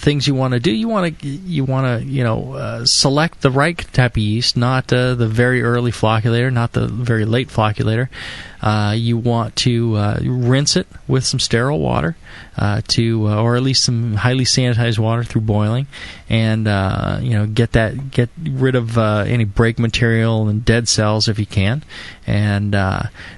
things you want to do, you want to select the right type of yeast, not the very early flocculator, not the very late flocculator. You want to rinse it with some sterile water, or at least some highly sanitized water through boiling, and get rid of any break material and dead cells if you can. And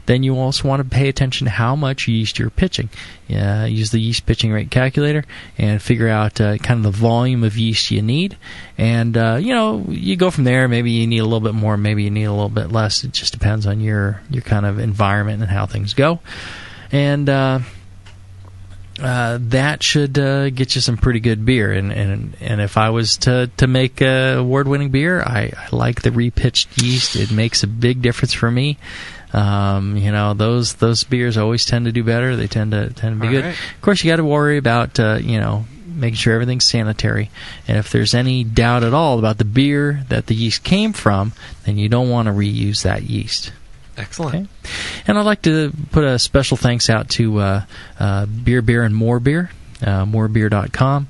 then you also want to pay attention to how much yeast you're pitching. Use the yeast pitching rate calculator and figure out kind of the volume of yeast you need. And you go from there. Maybe you need a little bit more. Maybe you need a little bit less. It just depends on your kind of environment and how things go. And that should get you some pretty good beer. And if I was to make award-winning beer, I like the repitched yeast. It makes a big difference for me. Those beers always tend to do better. They tend to be all good. Right. Of course, you got to worry about making sure everything's sanitary. And if there's any doubt at all about the beer that the yeast came from, then you don't want to reuse that yeast. Excellent. Okay. And I'd like to put a special thanks out to Beer and More Beer, MoreBeer.com.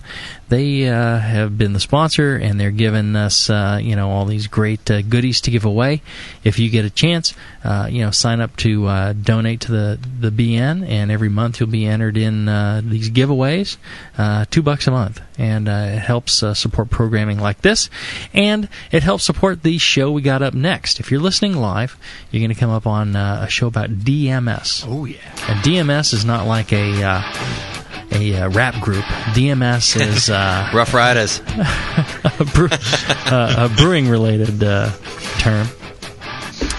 They have been the sponsor, and they're giving us all these great goodies to give away. If you get a chance, sign up to donate to the BN, and every month you'll be entered in these giveaways, $2 a month. And it helps support programming like this, and it helps support the show we got up next. If you're listening live, you're going to come up on a show about DMS. Oh, yeah. And DMS is not like a rap group. DMS is Rough Riders, a brewing related term.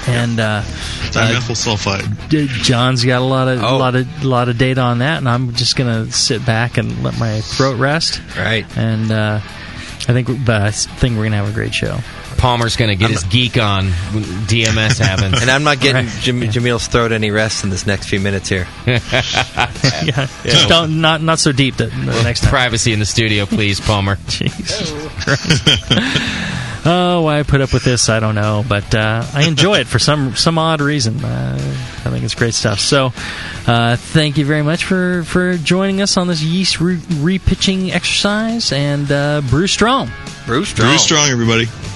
and dimethyl sulfide. John's got a lot of data on that, and I'm just gonna sit back and let my throat rest. Right. And I think we're gonna have a great show. Palmer's going to get his geek on when DMS happens. And I'm not getting Jamil's throat any rest in this next few minutes here. Just not so deep the next time. Privacy in the studio, please, Palmer. Jesus Christ. Oh, why I put up with this, I don't know, but I enjoy it for some odd reason. I think it's great stuff. So, thank you very much for joining us on this yeast repitching exercise, and Brew Strong. Brew Strong, everybody.